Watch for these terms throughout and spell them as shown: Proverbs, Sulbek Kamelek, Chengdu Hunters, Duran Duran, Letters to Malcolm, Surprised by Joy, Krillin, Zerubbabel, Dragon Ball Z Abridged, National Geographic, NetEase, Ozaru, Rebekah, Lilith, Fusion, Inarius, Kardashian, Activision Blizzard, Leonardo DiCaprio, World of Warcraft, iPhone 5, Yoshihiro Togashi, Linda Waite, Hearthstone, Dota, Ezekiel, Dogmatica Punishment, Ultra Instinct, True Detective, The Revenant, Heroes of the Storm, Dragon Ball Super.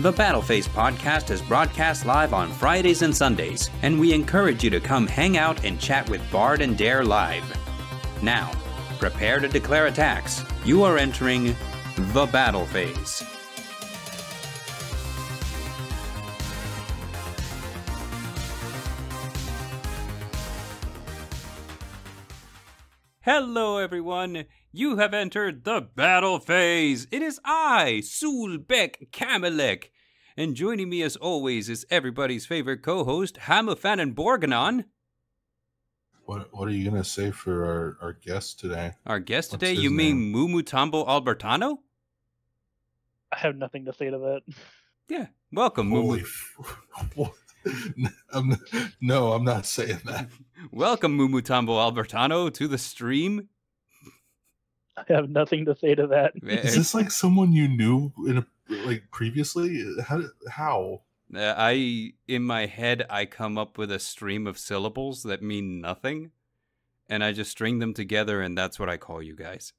The Battleface podcast is broadcast live on Fridays and Sundays, and we encourage you to come hang out and chat with Bard and Dare live. Now, prepare to declare attacks. You are entering the Battle Phase. Hello everyone, you have entered the Battle Phase. It is I, Sulbek Kamelek, and joining me as always is everybody's favorite co-host, Hamufanan Borganon. What are you gonna say for our guest today? Our guest today, you mean Mumutambo Albertano? I have nothing to say to that. Yeah, welcome, Mumu. I'm not saying that. Welcome, Mumutambo Albertano, to the stream. I have nothing to say to that. Is this like someone you knew in previously? How? In my head, I come up with a stream of syllables that mean nothing, and I just string them together, and that's what I call you guys.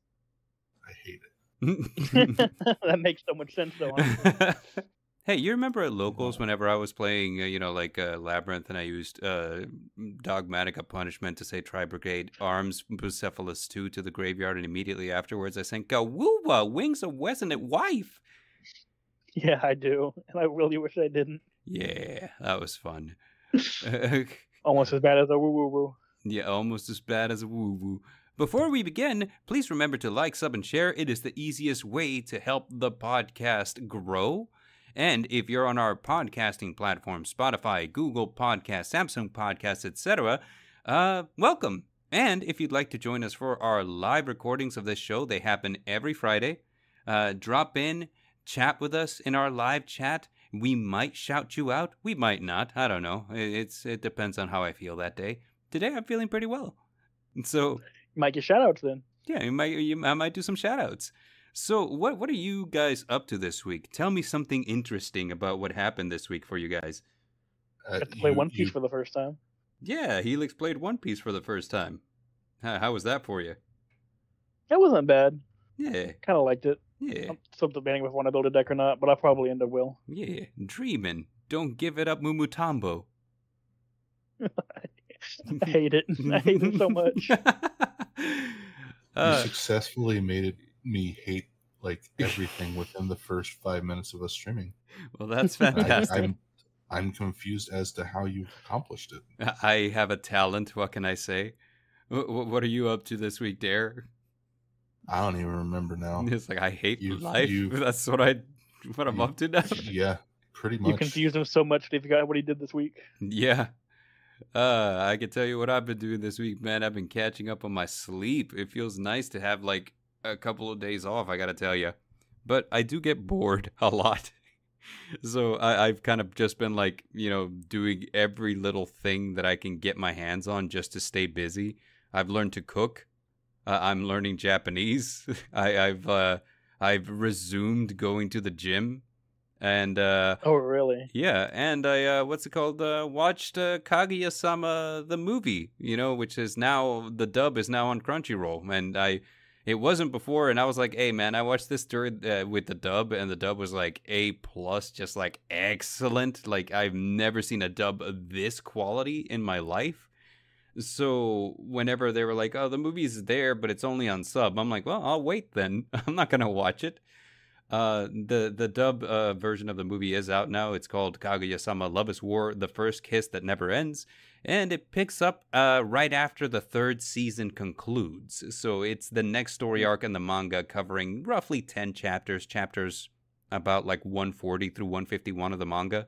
I hate it. That makes so much sense, though. Hey, you remember at Locals whenever I was playing, you know, like Labyrinth, and I used Dogmatica Punishment to say Tri Brigade Arms Bucephalus 2 to the graveyard, and immediately afterwards I sang Gawoowa, Wings of Wesonant Wife. Yeah, I do, and I really wish I didn't. Yeah, that was fun. Almost as bad as a woo-woo-woo. Yeah, almost as bad as a woo-woo. Before we begin, please remember to like, sub, and share. It is the easiest way to help the podcast grow. And if you're on our podcasting platform, Spotify, Google Podcasts, Samsung Podcasts, etc., welcome. And if you'd like to join us for our live recordings of this show, they happen every Friday. Drop in, chat with us in our live chat. We might shout you out. We might not. I don't know. It depends on how I feel that day. Today, I'm feeling pretty well. So you might get shout-outs then. Yeah, I might do some shout-outs. So what are you guys up to this week? Tell me something interesting about what happened this week for you guys. I had to play One Piece for the first time. Yeah, Helix played One Piece for the first time. How was that for you? It wasn't bad. Yeah. Kind of liked it. Yeah. I'm still debating if I want to build a deck or not, but I'll probably end up will. Yeah. Dreamin'. Don't give it up, Mumutambo. I hate it. I hate it so much. You successfully made it. Me hate like everything within the first 5 minutes of us streaming. Well, that's fantastic. I'm confused as to how you accomplished it. I have a talent. What can I say? What are you up to this week, Dare? I don't even remember now. It's like I hate life. That's what I'm up to now. Yeah, pretty much. You confused him so much that he forgot what he did this week. Yeah. I can tell you what I've been doing this week, man. I've been catching up on my sleep. It feels nice to have like a couple of days off, I gotta tell you. But I do get bored a lot. So I've kind of just been like, you know, doing every little thing that I can get my hands on just to stay busy. I've learned to cook. I'm learning Japanese. I've resumed going to the gym. And oh, really? Yeah, and I what's it called? Watched Kaguya-sama the movie, you know, which is now the dub is now on Crunchyroll, and it wasn't before, and I was like, hey, man, I watched this during, with the dub, and the dub was like A+, just like excellent. Like, I've never seen a dub of this quality in my life. So whenever they were like, oh, the movie's there, but it's only on sub, I'm like, well, I'll wait then. I'm not going to watch it. The dub version of the movie is out now. It's called Kaguya-sama Love is War, The First Kiss That Never Ends. And it picks up right after the third season concludes. So it's the next story arc in the manga, covering roughly 10 chapters. Chapters about like 140 through 151 of the manga.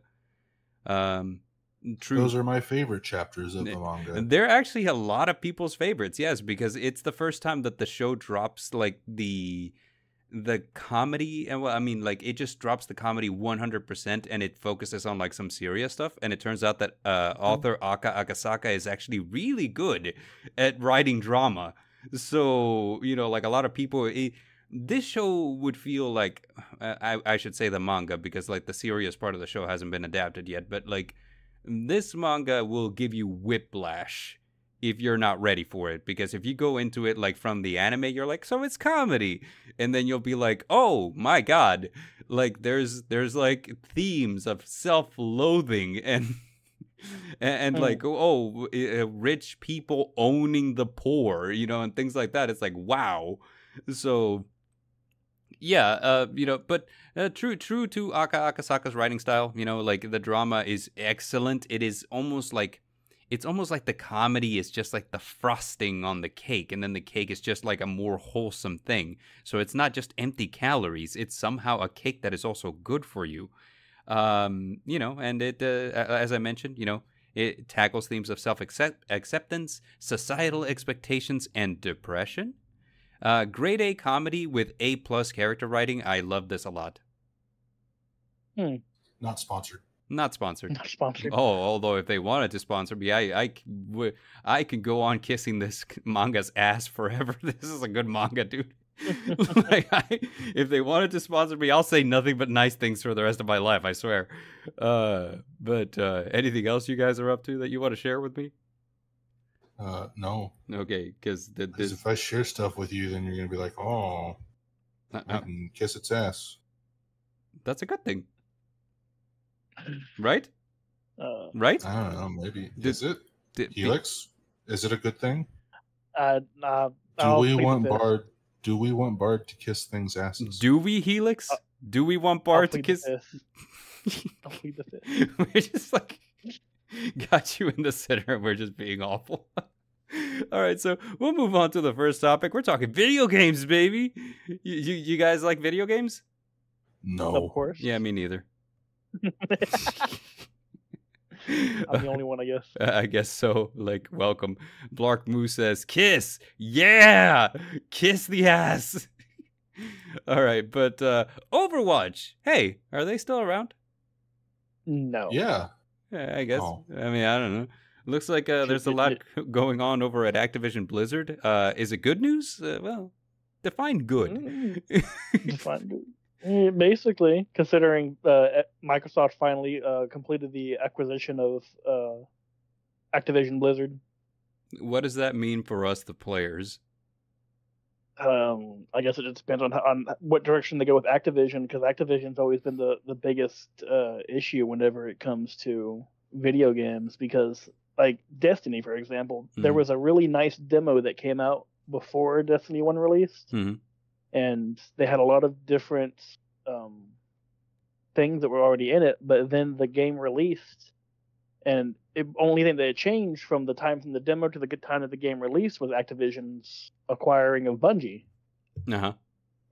True. Those are my favorite chapters of the manga. They're actually a lot of people's favorites, yes, because it's the first time that the show drops like the comedy, and well, I mean, like, it just drops the comedy 100%, and it focuses on like some serious stuff. And it turns out that author Aka Akasaka is actually really good at writing drama. So, you know, like a lot of people, this show would feel like, I should say the manga, because like the serious part of the show hasn't been adapted yet, but like this manga will give you whiplash if you're not ready for it. Because if you go into it like from the anime, you're like, so it's comedy, and then you'll be like, oh my god, like there's like themes of self-loathing and like, oh, rich people owning the poor, you know, and things like that. It's like, wow. So yeah, you know, but true to Aka Akasaka's writing style, you know, like the drama is excellent. It is almost like, it's almost like the comedy is just like the frosting on the cake, and then the cake is just like a more wholesome thing. So it's not just empty calories. It's somehow a cake that is also good for you. You know, and it, as I mentioned, you know, it tackles themes of self-acceptance, societal expectations, and depression. Grade A comedy with A+ character writing. I love this a lot. Not sponsored. Not sponsored. Not sponsored. Oh, although if they wanted to sponsor me, I can go on kissing this manga's ass forever. This is a good manga, dude. Like, if they wanted to sponsor me, I'll say nothing but nice things for the rest of my life, I swear. But anything else you guys are up to that you want to share with me? No. Okay, because if I share stuff with you, then you're going to be like, oh, I can kiss its ass. That's a good thing. Right? Right? I don't know, maybe. Helix? Is it a good thing? Do we want Bard to kiss things' asses? Do we, Helix? Do we want Bard to kiss? I'll plead the fifth. We're just like, got you in the center, and we're just being awful. All right, so we'll move on to the first topic. We're talking video games, baby. You guys like video games? No. Of course. Yeah, me neither. I'm the only one, I guess. I guess so. Like, welcome. Blark Moo says, kiss! Yeah! Kiss the ass! Alright, but Overwatch! Hey, are they still around? No. Yeah. I guess. Oh. I mean, I don't know. Looks like there's a lot going on over at Activision Blizzard. Is it good news? Well, define good. Define good. Basically, considering Microsoft finally completed the acquisition of Activision Blizzard. What does that mean for us, the players? I guess it just depends on what direction they go with Activision, because Activision's always been the biggest issue whenever it comes to video games, because, like, Destiny, for example, there was a really nice demo that came out before Destiny 1 released. Mm-hmm. And they had a lot of different things that were already in it, but then the game released, and the only thing that had changed from the time from the demo to the good time that the game released was Activision's acquiring of Bungie. Uh-huh.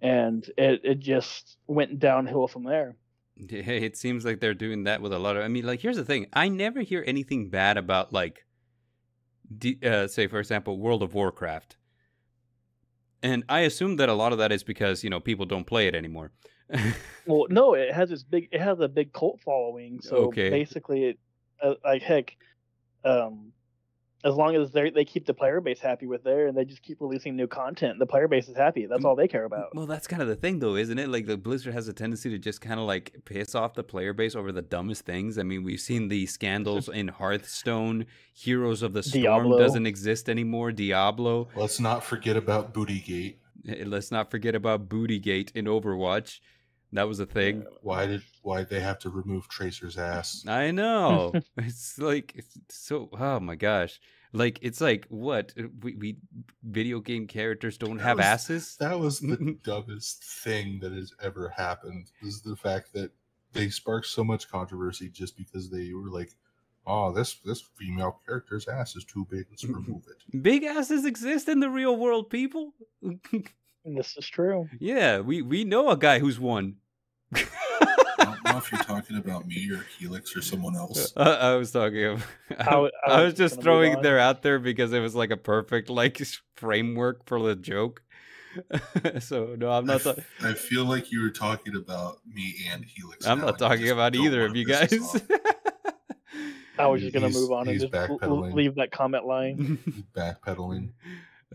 And it just went downhill from there. It seems like they're doing that with a lot of... I mean, like, here's the thing. I never hear anything bad about, like, say, for example, World of Warcraft. And I assume that a lot of that is because, you know, people don't play it anymore. Well, no, it has a big cult following. So basically, like, heck, as long as they keep the player base happy with there, and they just keep releasing new content, the player base is happy. That's all they care about. Well, that's kind of the thing, though, isn't it? Like, the Blizzard has a tendency to just kind of like piss off the player base over the dumbest things. I mean, we've seen the scandals in Hearthstone. Heroes of the Storm doesn't exist anymore. Diablo. Let's not forget about Bootygate. Let's not forget about Bootygate in Overwatch. That was a thing. Why did they have to remove Tracer's ass? I know. it's so. Oh my gosh! Like, it's like, what, we video game characters don't have asses. That was the dumbest thing that has ever happened. Is the fact that they sparked so much controversy just because they were like, oh, this female character's ass is too big. Let's remove it. Big asses exist in the real world, people. This is true. Yeah, we know a guy who's won. I don't know if you're talking about me or Helix or someone else. I was talking about... I was just throwing there out there because it was like a perfect like framework for the joke. So, no, I'm not talking... I feel like you were talking about me and Helix. I'm not talking about either of you guys. I was just going to move on and just leave that comment line. He's backpedaling.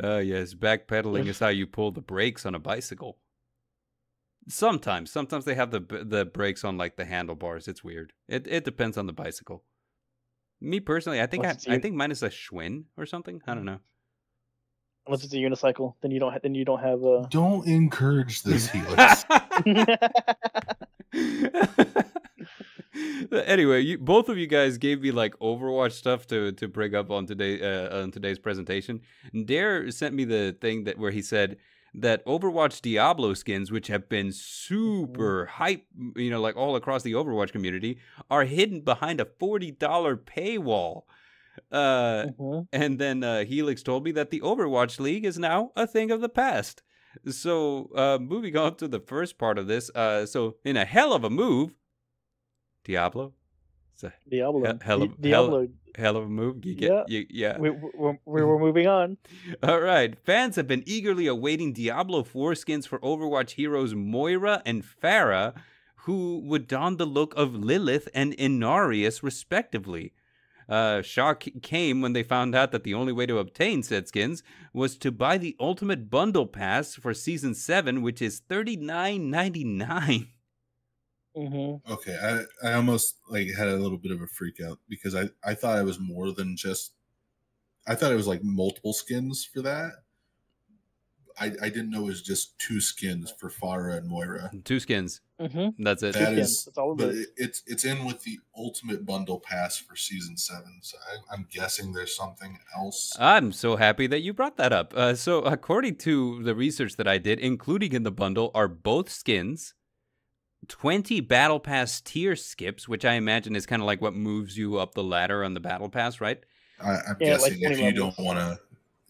Yes, backpedaling is how you pull the brakes on a bicycle. Sometimes they have the brakes on like the handlebars. It's weird. It depends on the bicycle. Me personally, I think I think mine is a Schwinn or something. I don't know. Unless it's a unicycle, then you don't. Then you don't have a. Don't encourage this, Helix. Anyway, both of you guys gave me like Overwatch stuff to bring up on today's presentation. Dare sent me the thing that where he said that Overwatch Diablo skins, which have been super hype, you know, like all across the Overwatch community, are hidden behind a $40 paywall. And then Helix told me that the Overwatch League is now a thing of the past. So moving on to the first part of this, so in a hell of a move, Diablo? Diablo, hell of a move. We're moving on. All right. Fans have been eagerly awaiting Diablo 4 skins for Overwatch heroes Moira and Pharah, who would don the look of Lilith and Inarius, respectively. Shock came when they found out that the only way to obtain said skins was to buy the Ultimate Bundle Pass for Season 7, which is $39.99. Okay, I almost like had a little bit of a freak out because I thought it was more than just... I thought it was like multiple skins for that. I didn't know it was just 2 skins for Pharah and Moira. 2 skins. That's it. That is, that's all of it. It's in with the Ultimate Bundle Pass for Season 7, so I'm guessing there's something else. I'm so happy that you brought that up. So according to the research that I did, including in the bundle are both skins, 20 Battle Pass tier skips, which I imagine is kind of like what moves you up the ladder on the Battle Pass, right? I'm guessing like if you don't want to...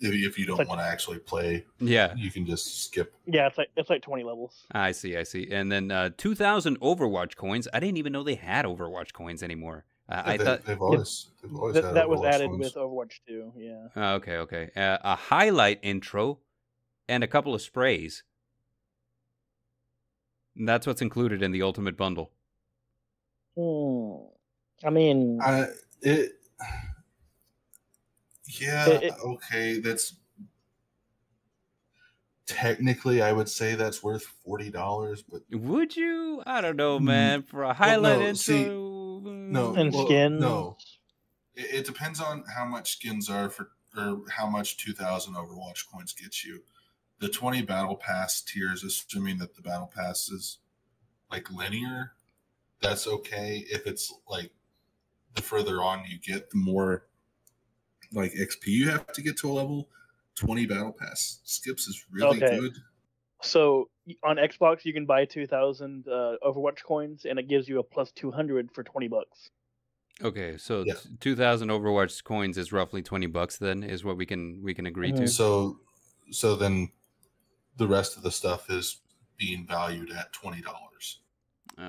If you don't want to actually play, you can just skip. Yeah, it's like 20 levels. I see, I see. And then 2,000 Overwatch coins. I didn't even know they had Overwatch coins anymore. I thought they've always had that Overwatch was added coins. With Overwatch 2. Yeah. Okay, okay. A highlight intro and a couple of sprays. And that's what's included in the Ultimate Bundle. I mean, okay, that's technically I would say that's worth $40, but would you? I don't know, man. For a highlight skins? No. It depends on how much skins are for or how much 2,000 Overwatch coins gets you. The 20 Battle Pass tiers, assuming that the Battle Pass is like linear, that's okay. If it's like the further on you get, the more like XP you have to get to a level. 20 Battle Pass skips is really good. So on Xbox you can buy 2,000 Overwatch coins and it gives you a plus 200 for $20. Okay, so 2,000 Overwatch coins is roughly $20 then is what we can agree to. So then the rest of the stuff is being valued at $20.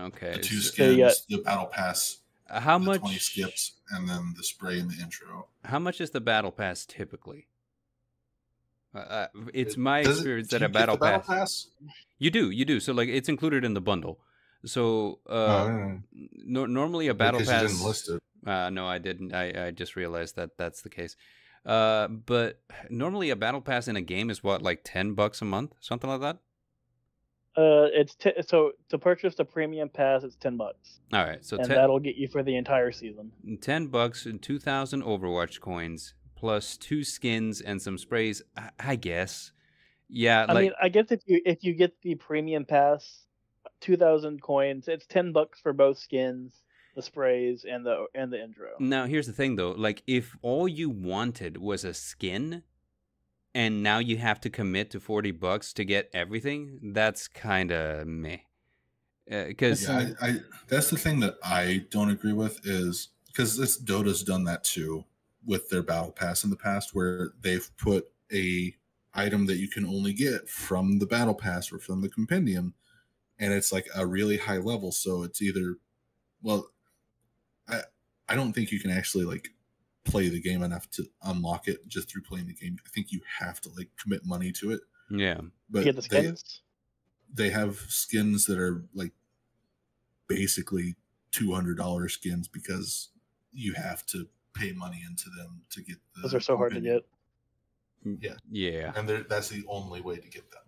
Okay. The 2 skins, the Battle Pass, how much 20 skips, and then the spray in the intro. How much is the Battle Pass typically? It's my experience that a battle pass you do so like it's included in the bundle. So normally a Battle Pass, you didn't list it. No, I didn't. I just realized that that's the case. But normally a Battle Pass in a game is what, like $10 a month, something like that. So to purchase the premium pass, it's $10. All right, so that'll get you for the entire season. $10 and 2,000 Overwatch coins plus 2 skins and some sprays, I guess. Yeah, I mean, I guess if you get the premium pass, 2,000 coins, it's $10 for both skins, the sprays, and the intro. Now here's the thing though, like if all you wanted was a skin, and now you have to commit to $40 to get everything, that's kind of meh. Because that's the thing that I don't agree with, is because this Dota's done that too with their Battle Pass in the past, where they've put a item that you can only get from the Battle Pass or from the compendium, and it's like a really high level. So it's either, well, I don't think you can actually like play the game enough to unlock it just through playing the game. I think you have to like commit money to it. Yeah, but you get the skins. They have skins that are like basically $200 skins because you have to pay money into them to get them. Those are so hard to get. Yeah, and that's the only way to get them.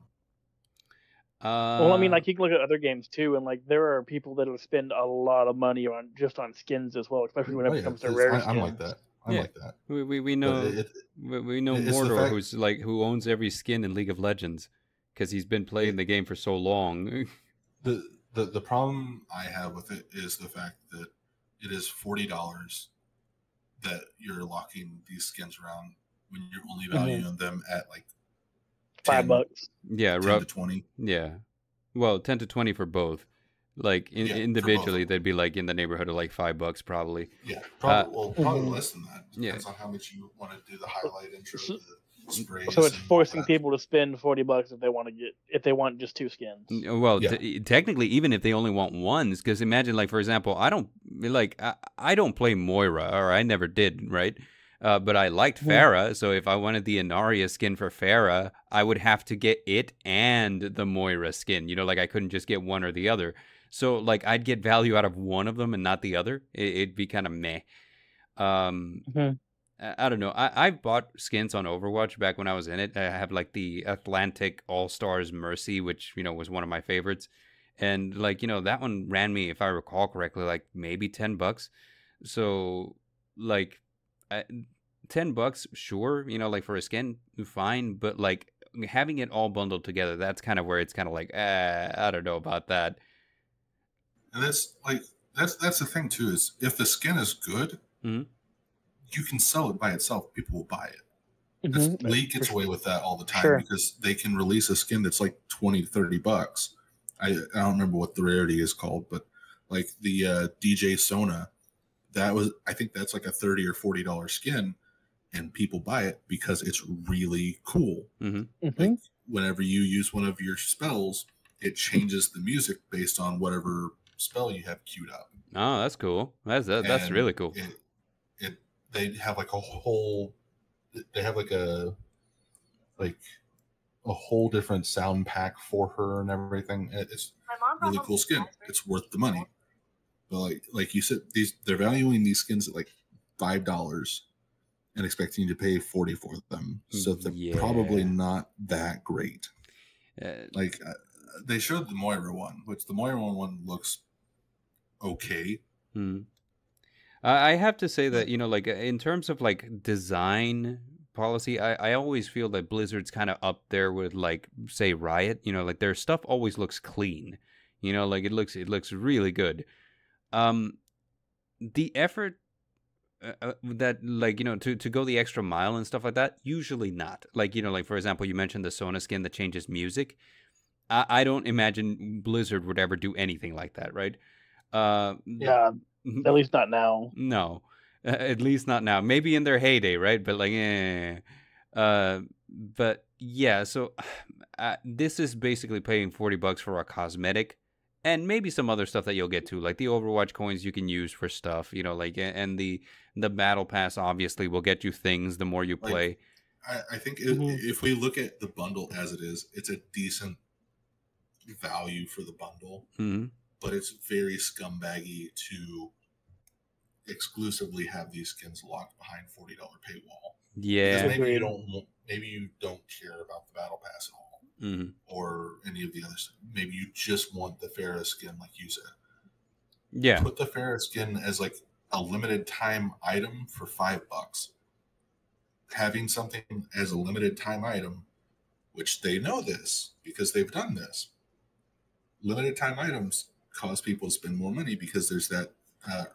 Well, I mean, like, you can look at other games too, and like there are people that'll spend a lot of money on just on skins as well, especially when it comes to rare skins. I'm like that. I'm like that. We know Mordor, who's like who owns every skin in League of Legends because he's been playing the game for so long. The problem I have with it is the fact that it is $40 that you're locking these skins around when you're only valuing them at like 10, $5. Yeah, 10 to 20. Yeah, well, 10 to 20 for both. Like individually, they'd be like in the neighborhood of like $5 probably. Yeah, probably less than that. Depends on how much you want to do the highlight intro. So it's forcing people to spend $40 if they want to get just two skins. Well, technically, even if they only want ones, because imagine, like for example, I don't play Moira, or I never did, right? But I liked Pharah, so if I wanted the Inaria skin for Pharah, I would have to get it and the Moira skin. You know, like I couldn't just get one or the other. So like I'd get value out of one of them and not the other. It'd be kind of meh. I don't know. I bought skins on Overwatch back when I was in it. I have like the Atlantic All-Stars Mercy, which, you know, was one of my favorites. And like, you know, that one ran me, if I recall correctly, like maybe $10. So like $10, sure, you know, like for a skin, fine. But like having it all bundled together, that's kind of where it's kind of like, I don't know about that. And that's like, that's the thing too, is if the skin is good, you can sell it by itself. People will buy it. League gets away with that all the time because they can release a skin that's like $20 to $30. I don't remember what the rarity is called, but like the DJ Sona, that was, I think that's like a $30 or $40 skin, and people buy it because it's really cool. Like whenever you use one of your spells, it changes the music based on whatever spell you have queued up. Oh, that's cool. That's really cool. They have like a whole, they have like a whole different sound pack for her and everything. It's really cool skin. It's worth the money. But like you said, they're valuing these skins at like $5 and expecting you to pay $40 for them. So they're probably not that great. Like they showed the Moira one, which the Moira one looks okay. I have to say that, you know, like in terms of like design policy, I always feel that Blizzard's kind of up there with like, say, Riot. You know, like their stuff always looks clean. You know, like it looks really good. The effort that, like, you know, to go the extra mile and stuff like that, usually not. Like, you know, like for example, you mentioned the Sona skin that changes music. I don't imagine Blizzard would ever do anything like that, right? Yeah. At least not now. No, at least not now. Maybe in their heyday, right? But like, but yeah. So this is basically paying $40 for a cosmetic, and maybe some other stuff that you'll get to, like the Overwatch coins you can use for stuff. You know, like, and the battle pass obviously will get you things the more you play. Like, I think if we look at the bundle as it is, it's a decent value for the bundle. But it's very scumbaggy to exclusively have these skins locked behind $40 paywall. Yeah, because maybe you don't care about the battle pass at all, or any of the other stuff. Maybe you just want the Pharah skin, like you said. Yeah, put the Pharah skin as like a limited time item for $5. Having something as a limited time item, which they know this because they've done this. Limited time items cause people to spend more money because there's that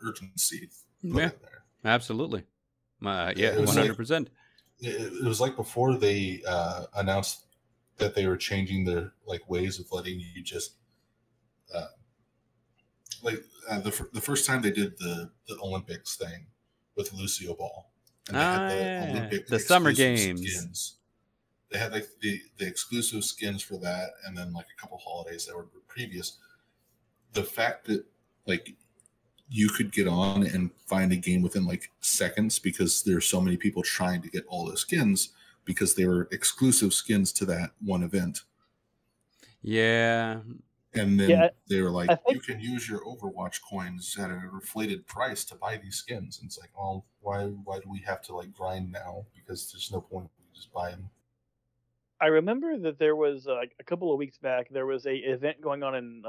urgency. Yeah, there. Absolutely. Yeah, 100%. It was like before they announced that they were changing their like ways of letting you just the first time they did the Olympics thing with Lucio Ball. And they had the Olympic Summer Games. Skins. They had like the exclusive skins for that, and then like a couple holidays that were previous. The fact that like you could get on and find a game within like seconds because there are so many people trying to get all those skins because they were exclusive skins to that one event. Yeah, and then they were like, you can use your Overwatch coins at a inflated price to buy these skins. And it's like, oh, why do we have to like grind now? Because there's no point. We just buy them. I remember that there was a couple of weeks back, there was a event going on in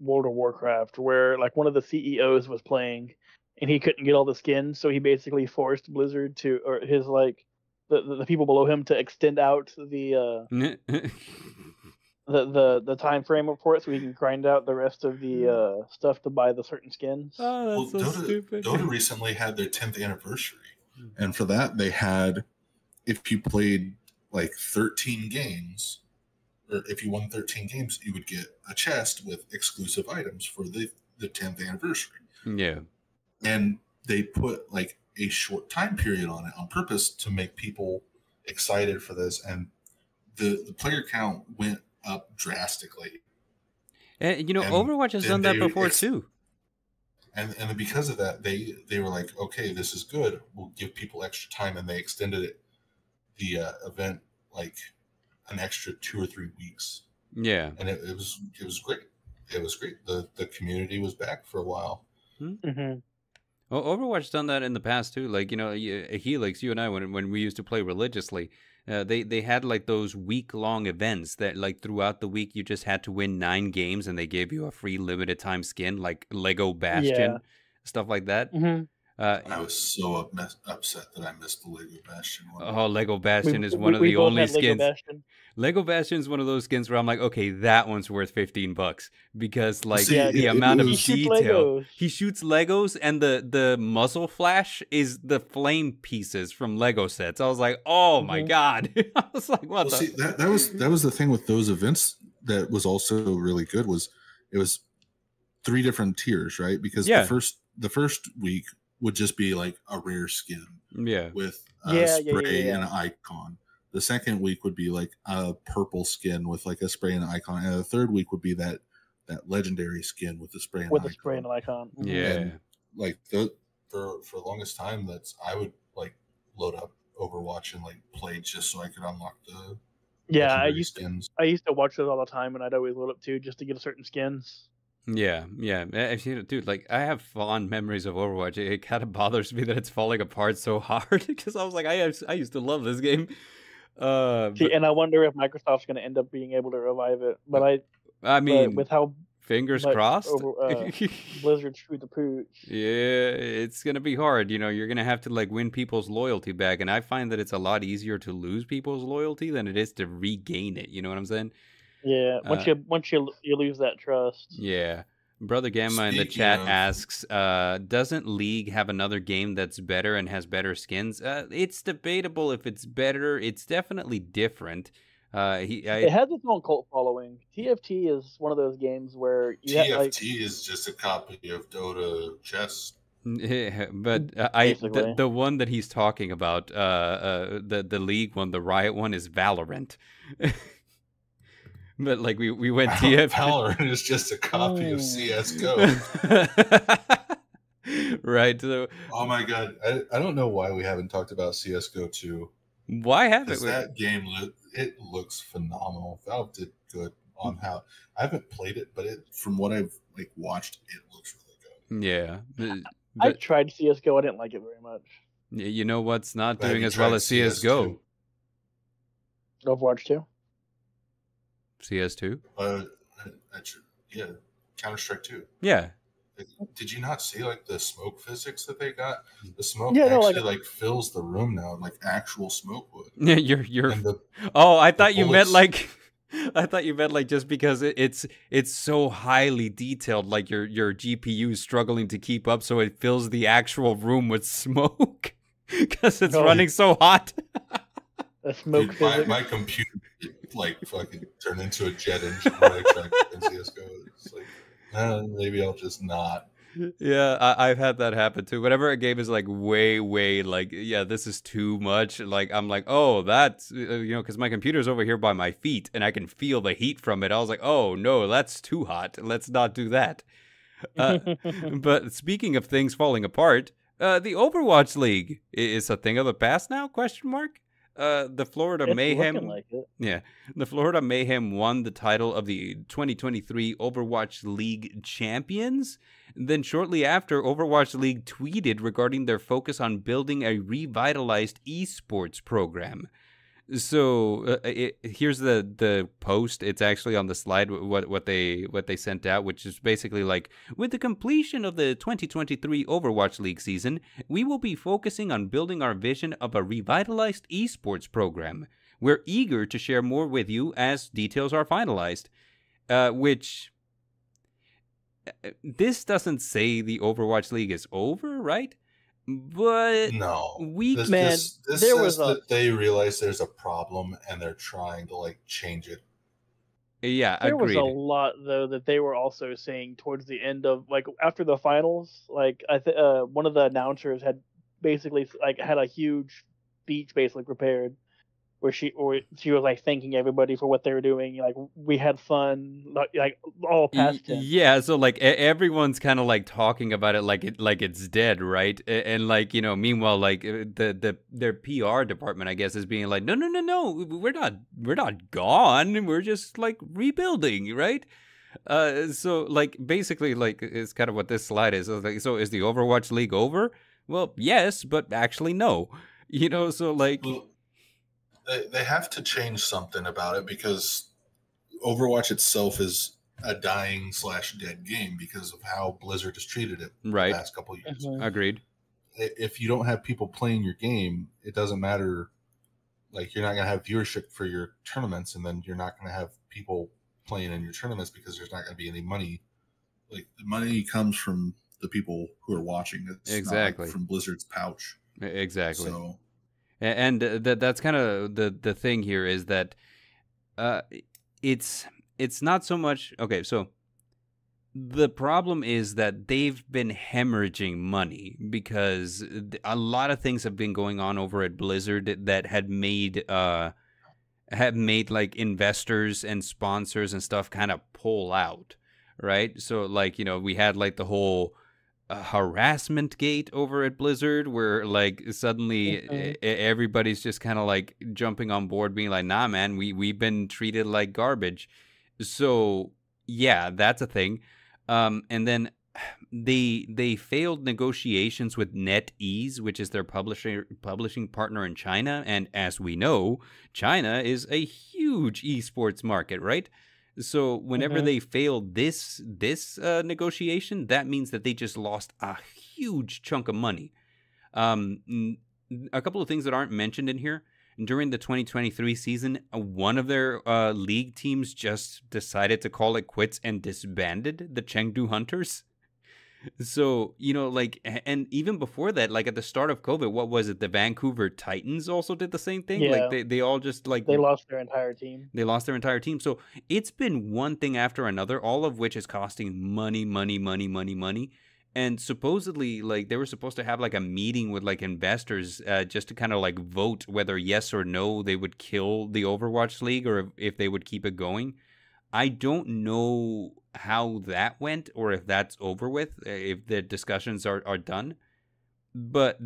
World of Warcraft where like one of the CEOs was playing and he couldn't get all the skins. So he basically forced Blizzard to, or his like the people below him to extend out the time frame report so we can grind out the rest of the stuff to buy the certain skins. Oh, that's so stupid. Dota recently had their 10th anniversary. And for that, they had, if you played like 13 games, or if you won 13 games, you would get a chest with exclusive items for the 10th anniversary. Yeah. And they put like a short time period on it on purpose to make people excited for this. And the player count went up drastically. And, you know, and Overwatch has done that before too. And because of that, they were like, okay, this is good. We'll give people extra time. And they extended it, the event, like an extra 2 or 3 weeks. Yeah. And it was great. It was great. The community was back for a while. Mm-hmm. Well, Overwatch's done that in the past too. Like, you know, Helix, you and I, when we used to play religiously, they had like those week-long events that like throughout the week you just had to win 9 games and they gave you a free limited time skin like Lego Bastion, stuff like that. Mm-hmm. I was so upset that I missed the Lego Bastion one. Oh, Lego Bastion is one of the only skins. Lego Bastion is one of those skins where I'm like, okay, that one's worth $15 because like amount of detail. He shoots Legos, and the muzzle flash is the flame pieces from Lego sets. I was like, oh my god! I was like, what? That was the thing with those events that was also really good was it was 3 different tiers, right? Because the first week would just be like a rare skin with a spray and an icon. The second week would be like a purple skin with like a spray and an icon. And the third week would be that legendary skin with the spray and icon. With a spray and an icon. Yeah. And like for the longest time, I would like load up Overwatch and like play just so I could unlock the skins. I used to watch those all the time, and I'd always load up too just to get certain skins. Dude, like I have fond memories of Overwatch. It kind of bothers me that it's falling apart so hard because I was like, I used to love this game. And I wonder if Microsoft's going to end up being able to revive it. But I mean, with how fingers crossed, Blizzard screwed the pooch. Yeah, it's going to be hard. You know, you're going to have to like win people's loyalty back, and I find that it's a lot easier to lose people's loyalty than it is to regain it. You know what I'm saying? Yeah, once you lose that trust. Yeah. Brother Gamma in the chat asks, doesn't League have another game that's better and has better skins? It's debatable if it's better. It's definitely different. It has its own cult following. TFT is one of those games where... is just a copy of Dota chess. Yeah, but the one that he's talking about, the League one, the Riot one, is Valorant. But like we went TFT. Valorant is just a copy of CS:GO. Right. So, oh my god, I don't know why we haven't talked about CS:GO 2. Why haven't we? That game it looks phenomenal. Valve did good on how I haven't played it, but from what I've like watched, it looks really good. Yeah. I tried CS:GO. I didn't like it very much. You know what's not doing as well as CS:GO? Overwatch 2. CS2? Yeah, Counter-Strike 2. Yeah. Did you not see, like, the smoke physics that they got? The smoke fills the room now, like, actual smoke would. Yeah, I thought you meant, like, just because it's so highly detailed, like, your GPU is struggling to keep up, so it fills the actual room with smoke because it's running so hot. The smoke physics. My computer... like fucking turn into a jet engine when I try to CSGO. It's like, maybe I'll just not. Yeah, I've had that happen too. Whenever a game is like way like, yeah, this is too much. Like I'm like, oh, that's, you know, because my computer's over here by my feet and I can feel the heat from it. I was like, oh no, that's too hot. Let's not do that. But speaking of things falling apart, the Overwatch League is a thing of the past now? ? The Florida Mayhem, the Florida Mayhem won the title of the 2023 Overwatch League champions. Then shortly after, Overwatch League tweeted regarding their focus on building a revitalized esports program. So here's the post. It's actually on the slide what they sent out, which is basically like, with the completion of the 2023 Overwatch League season, we will be focusing on building our vision of a revitalized esports program. We're eager to share more with you as details are finalized. Which this doesn't say the Overwatch League is over, right? But no, this there says was a... that they realize there's a problem and they're trying to like change it. Yeah, there agreed. Was a lot though that they were also saying towards the end of like after the finals. Like one of the announcers had basically like had a huge speech basically prepared where she was like thanking everybody for what they were doing. Like we had fun, like all past tense. Yeah, so like everyone's kind of like talking about it like it's dead, right? And like, you know, meanwhile like their PR department, I guess, is being like, no, we're not gone. We're just like rebuilding, right? So like basically like it's kind of what this slide is. So is the Overwatch League over? Well, yes, but actually no. You know, so like. They have to change something about it because Overwatch itself is a dying/dead game because of how Blizzard has treated it the past couple of years. Mm-hmm. Agreed. If you don't have people playing your game, it doesn't matter. Like, you're not going to have viewership for your tournaments, and then you're not going to have people playing in your tournaments because there's not going to be any money. Like, the money comes from the people who are watching. It's exactly. Not like from Blizzard's pouch. Exactly. So... And that's kind of the thing here is that it's not so much... Okay, so the problem is that they've been hemorrhaging money because a lot of things have been going on over at Blizzard that had made like investors and sponsors and stuff kind of pull out, right? So like, you know, we had like the whole... harassment gate over at Blizzard where like suddenly everybody's just kind of like jumping on board being like, nah man, we've been treated like garbage. So yeah, that's a thing. And then they failed negotiations with NetEase, which is their publishing partner in China, and as we know, China is a huge esports market, right? So whenever they failed this negotiation, that means that they just lost a huge chunk of money. A couple of things that aren't mentioned in here. During the 2023 season, one of their league teams just decided to call it quits and disbanded the Chengdu Hunters. So, you know, like, and even before that, like at the start of COVID, what was it? The Vancouver Titans also did the same thing. Yeah. Like they all just like... They lost their entire team. They lost their entire team. So it's been one thing after another, all of which is costing money. And supposedly like they were supposed to have like a meeting with like investors just to kind of like vote whether yes or no they would kill the Overwatch League or if they would keep it going. I don't know how that went or if that's over with, if the discussions are done. But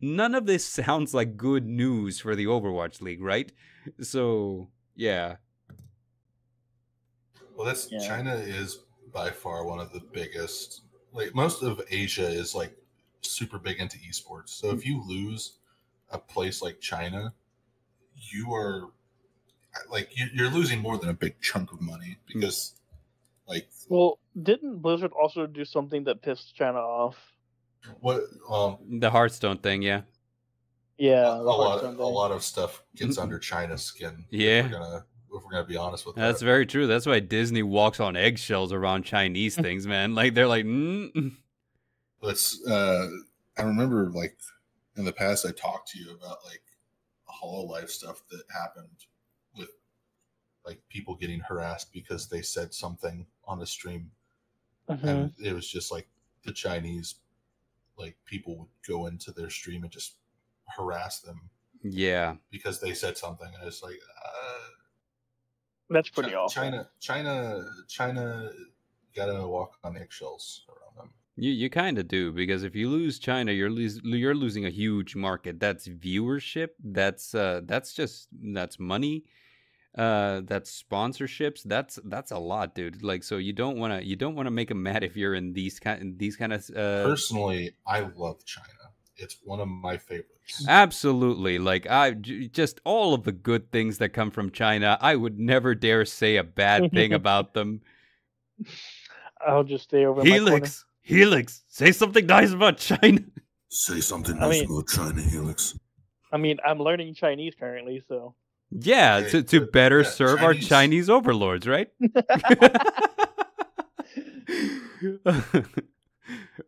none of this sounds like good news for the Overwatch League, right? So, yeah. Well, China is by far one of the biggest. Like, most of Asia is like super big into esports. So if you lose a place like China, you are like you're losing more than a big chunk of money because like, well, didn't Blizzard also do something that pissed China off? What the Hearthstone thing, yeah. A lot of stuff gets under China's skin. Yeah, if we're gonna be honest with that's very true. That's why Disney walks on eggshells around Chinese things, man. Like they're like, let's. I remember like in the past I talked to you about like Hololive stuff that happened. Like people getting harassed because they said something on the stream, and it was just like the Chinese, like people would go into their stream and just harass them. Yeah, because they said something, and it's like that's pretty awful. China, gotta walk on eggshells around them. You kind of do, because if you lose China, you're losing a huge market. That's viewership. That's money. That's sponsorships. That's a lot, dude. Like, so you don't want to make them mad if you're in these kind of. Personally, I love China. it's one of my favorites. Absolutely. Like, I just all of the good things that come from China, I would never dare say a bad thing about them. I'll just stay over Helix, my corner. Helix, say something nice about China. Say something nice about China, Helix. I mean, I'm learning Chinese currently, so. Yeah, okay. to better serve our Chinese overlords, right?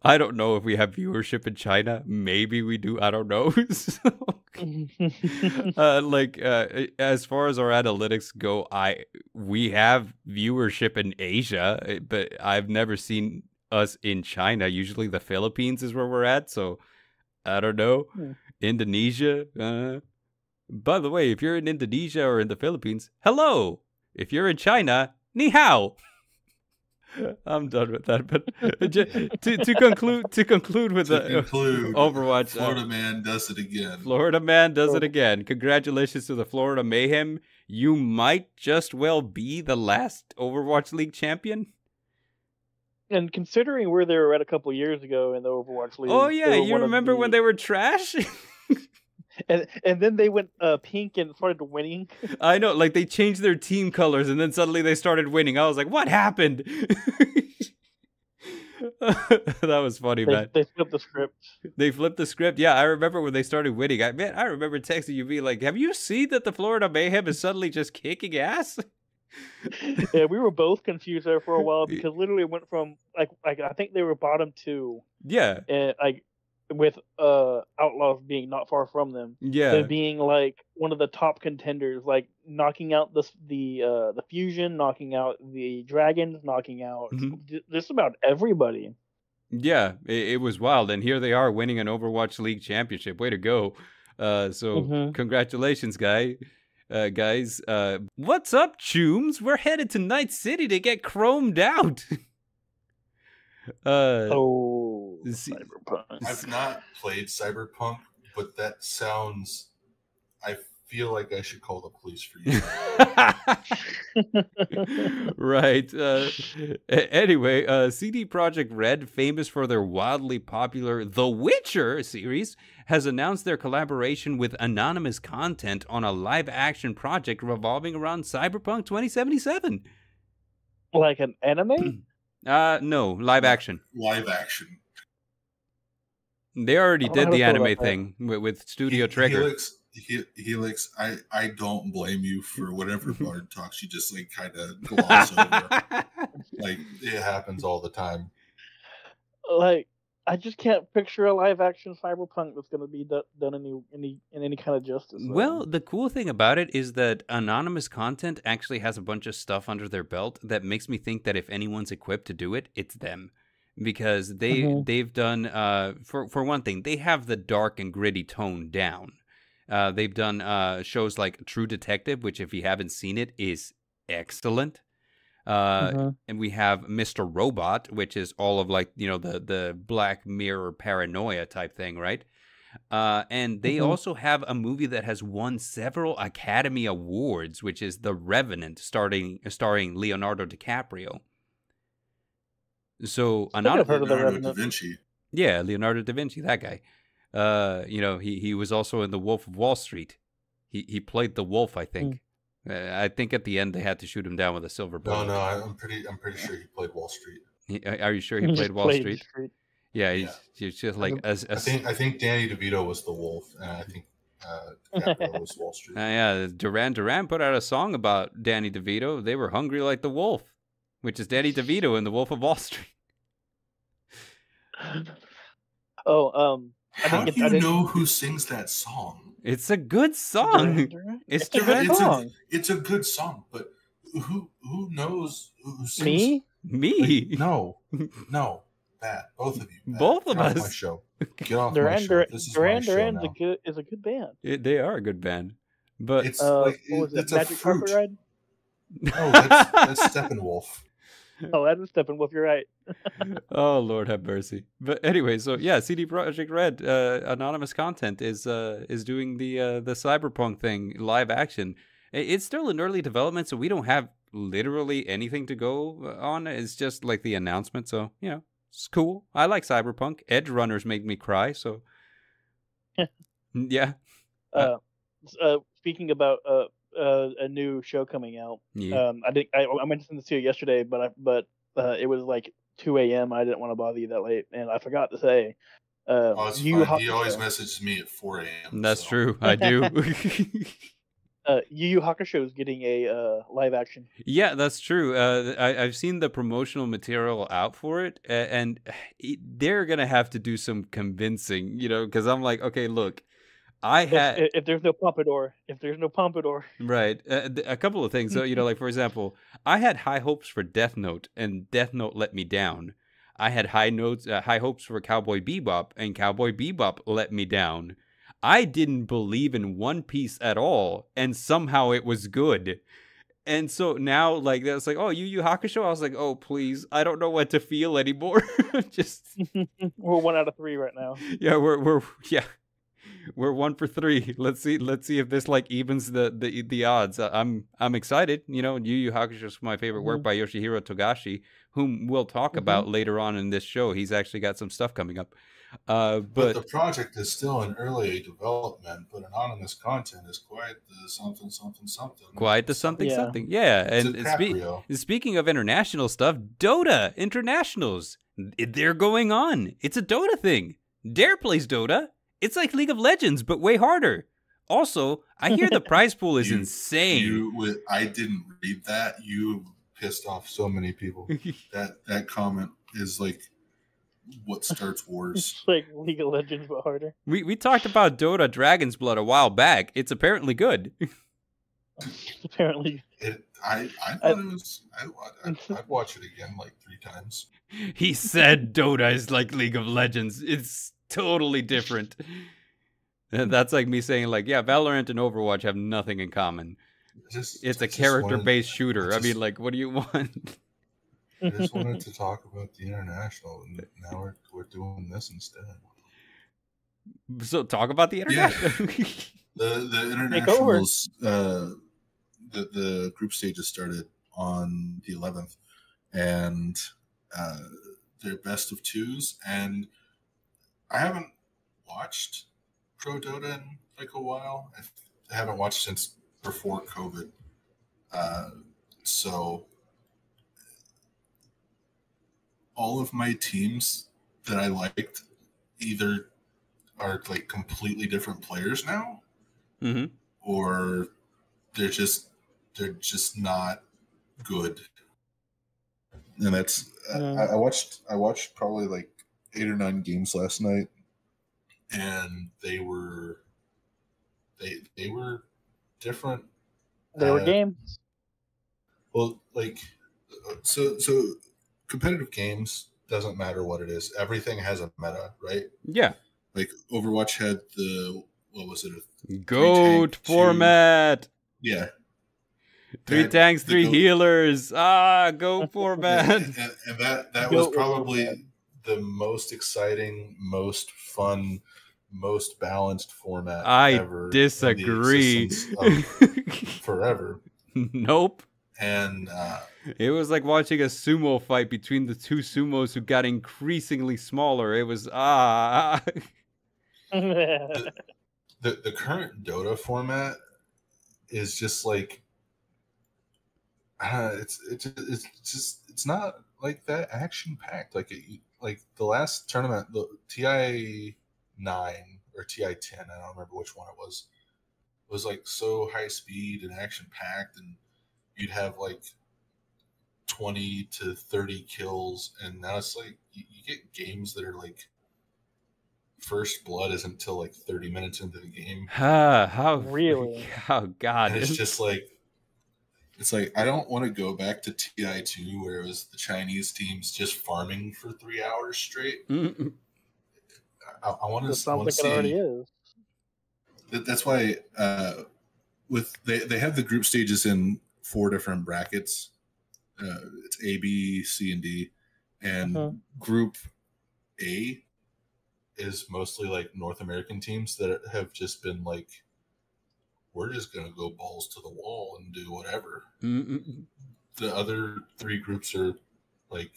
I don't know if we have viewership in China. Maybe we do. I don't know. As far as our analytics go, we have viewership in Asia, but I've never seen us in China. Usually the Philippines is where we're at. So I don't know. Yeah. Indonesia. By the way, if you're in Indonesia or in the Philippines, hello. If you're in China, ni hao. I'm done with that, but to conclude with Overwatch, Florida Man does it again. Florida Man does it again. Congratulations to the Florida Mayhem. You might just well be the last Overwatch League champion. And considering where they were at a couple years ago in the Overwatch League, oh yeah, you remember when they were trash? And then they went pink and started winning. I know, like they changed their team colors and then suddenly they started winning. I was like, what happened? That was funny, man. They flipped the script. They flipped the script. Yeah, I remember when they started winning. I remember texting you being like, have you seen that the Florida Mayhem is suddenly just kicking ass? Yeah, we were both confused there for a while because literally it went from, like I think they were bottom two. Yeah. And like, with Outlaws being not far from them, yeah, them being like one of the top contenders, like knocking out the Fusion, knocking out the Dragons, knocking out just about everybody. Yeah, it was wild, and here they are winning an Overwatch League championship. Way to go! Congratulations, guys. What's up, Chooms? We're headed to Night City to get chromed out. Cyberpunk. I've not played Cyberpunk, but that sounds. I feel like I should call the police for you. Right. Anyway, CD Projekt Red, famous for their wildly popular The Witcher series, has announced their collaboration with Anonymous Content on a live-action project revolving around Cyberpunk 2077. Like an anime? No, live action. Live action. They already did the anime thing with Studio Trigger. Helix, I don't blame you for whatever Bard talks. You just like kind of gloss over. Like it happens all the time. Like I just can't picture a live action Cyberpunk that's going to be done in any kind of justice. Well, the cool thing about it is that Anonymous Content actually has a bunch of stuff under their belt that makes me think that if anyone's equipped to do it, it's them. Because they've done, for one thing, they have the dark and gritty tone down. They've done shows like True Detective, which if you haven't seen it, is excellent. And we have Mr. Robot, which is all of like, you know, the Black Mirror paranoia type thing, right? And they also have a movie that has won several Academy Awards, which is The Revenant, starring Leonardo DiCaprio. So Leonardo da Vinci. Yeah, Leonardo da Vinci, that guy. You know, he was also in The Wolf of Wall Street. He played the wolf, I think. I think at the end they had to shoot him down with a silver bullet. No, I'm pretty sure he played Wall Street. Are you sure he played Wall Street? Yeah, he's just like I think Danny DeVito was the wolf, and I think DiCaprio was Wall Street. Yeah, Duran Duran put out a song about Danny DeVito. They were hungry like the wolf, which is Danny DeVito in The Wolf of Wall Street. Oh, How do you know who sings that song? It's a good song. It's a good song, but who knows who sings? Me? Like, no, bad. Both of you. Bad. Both of us. Get off my show. Get off my show. Duran Duran is a good band. They are a good band, but it's like it's Magic a fruit. Ride? No, that's Steppenwolf. Oh, that is Steppenwolf. You're right. Oh, Lord have mercy. But anyway, so yeah, CD Projekt Red, Anonymous Content is doing the Cyberpunk thing live action. It's still in early development, so we don't have literally anything to go on. It's just like the announcement. So you know, it's cool. I like Cyberpunk. Edge runners make me cry. So Yeah. Speaking about a new show coming out, yeah. I mentioned this to you yesterday, but it was like 2 a.m. I didn't want to bother you that late, and I forgot to say. He always messages me at 4 a.m. That's true. I do. Yu Yu Hakusho is getting a live action. Yeah, that's true. I've seen the promotional material out for it, and they're gonna have to do some convincing, you know, because I'm like, okay, look, if there's no pompadour, right? A couple of things, so, you know, like for example, I had high hopes for Death Note, and Death Note let me down. I had high hopes for Cowboy Bebop, and Cowboy Bebop let me down. I didn't believe in One Piece at all, and somehow it was good. And so now, like, that's like, oh, Yu Yu Hakusho? I was like, oh, please, I don't know what to feel anymore. Just we're 1 out of 3 right now. Yeah, we're 1 for 3. Let's see if this like evens the odds. I'm excited. You know, Yu Yu Hakusho is my favorite work by Yoshihiro Togashi, whom we'll talk about later on in this show. He's actually got some stuff coming up. But the project is still in early development, but Anonymous Content is quite the something. Quite the something. Yeah. And speaking of international stuff, Dota Internationals. They're going on. It's a Dota thing. Dare plays Dota. It's like League of Legends, but way harder. Also, I hear the prize pool is insane. I didn't read that. You pissed off so many people. That comment is like what starts wars. It's like League of Legends, but harder. We talked about Dota Dragon's Blood a while back. It's apparently good. Apparently. I thought it was... I'd watch it again like 3 times. He said Dota is like League of Legends. It's... totally different. That's like me saying, like, yeah, Valorant and Overwatch have nothing in common. It's a character-based shooter. I mean, like, what do you want? I just wanted to talk about the international, and now we're doing this instead. So talk about the international. Yeah. The internationals, the group stages started on the 11th, and they're best of 2s, and I haven't watched Pro Dota in like a while. I haven't watched since before COVID. So all of my teams that I liked either are like completely different players now, or they're just not good. And that's I watched probably like 8 or 9 games last night, and they were different. They were games. Well, like so competitive games, doesn't matter what it is. Everything has a meta, right? Yeah. Like Overwatch had the GOAT format. Yeah. 3 tanks, 3 healers. Ah, GOAT format. And that was probably the most exciting, most fun, most balanced format ever. I disagree. Forever. Nope. And it was like watching a sumo fight between the 2 sumos who got increasingly smaller. It was the current Dota format is just like it's not like that action packed like it. Like the last tournament, the TI 9 or TI 10, I don't remember which one it was like so high speed and action packed, and you'd have like 20 to 30 kills. And now it's like you get games that are like first blood isn't until like 30 minutes into the game. How really? Oh God! And it's just like. It's like, I don't want to go back to TI2 where it was the Chinese teams just farming for 3 hours straight. I want to see... It already is. That's why they have the group stages in 4 different brackets. It's A, B, C, and D. And Group A is mostly like North American teams that have just been like, we're just going to go balls to the wall and do whatever. The other 3 groups are like,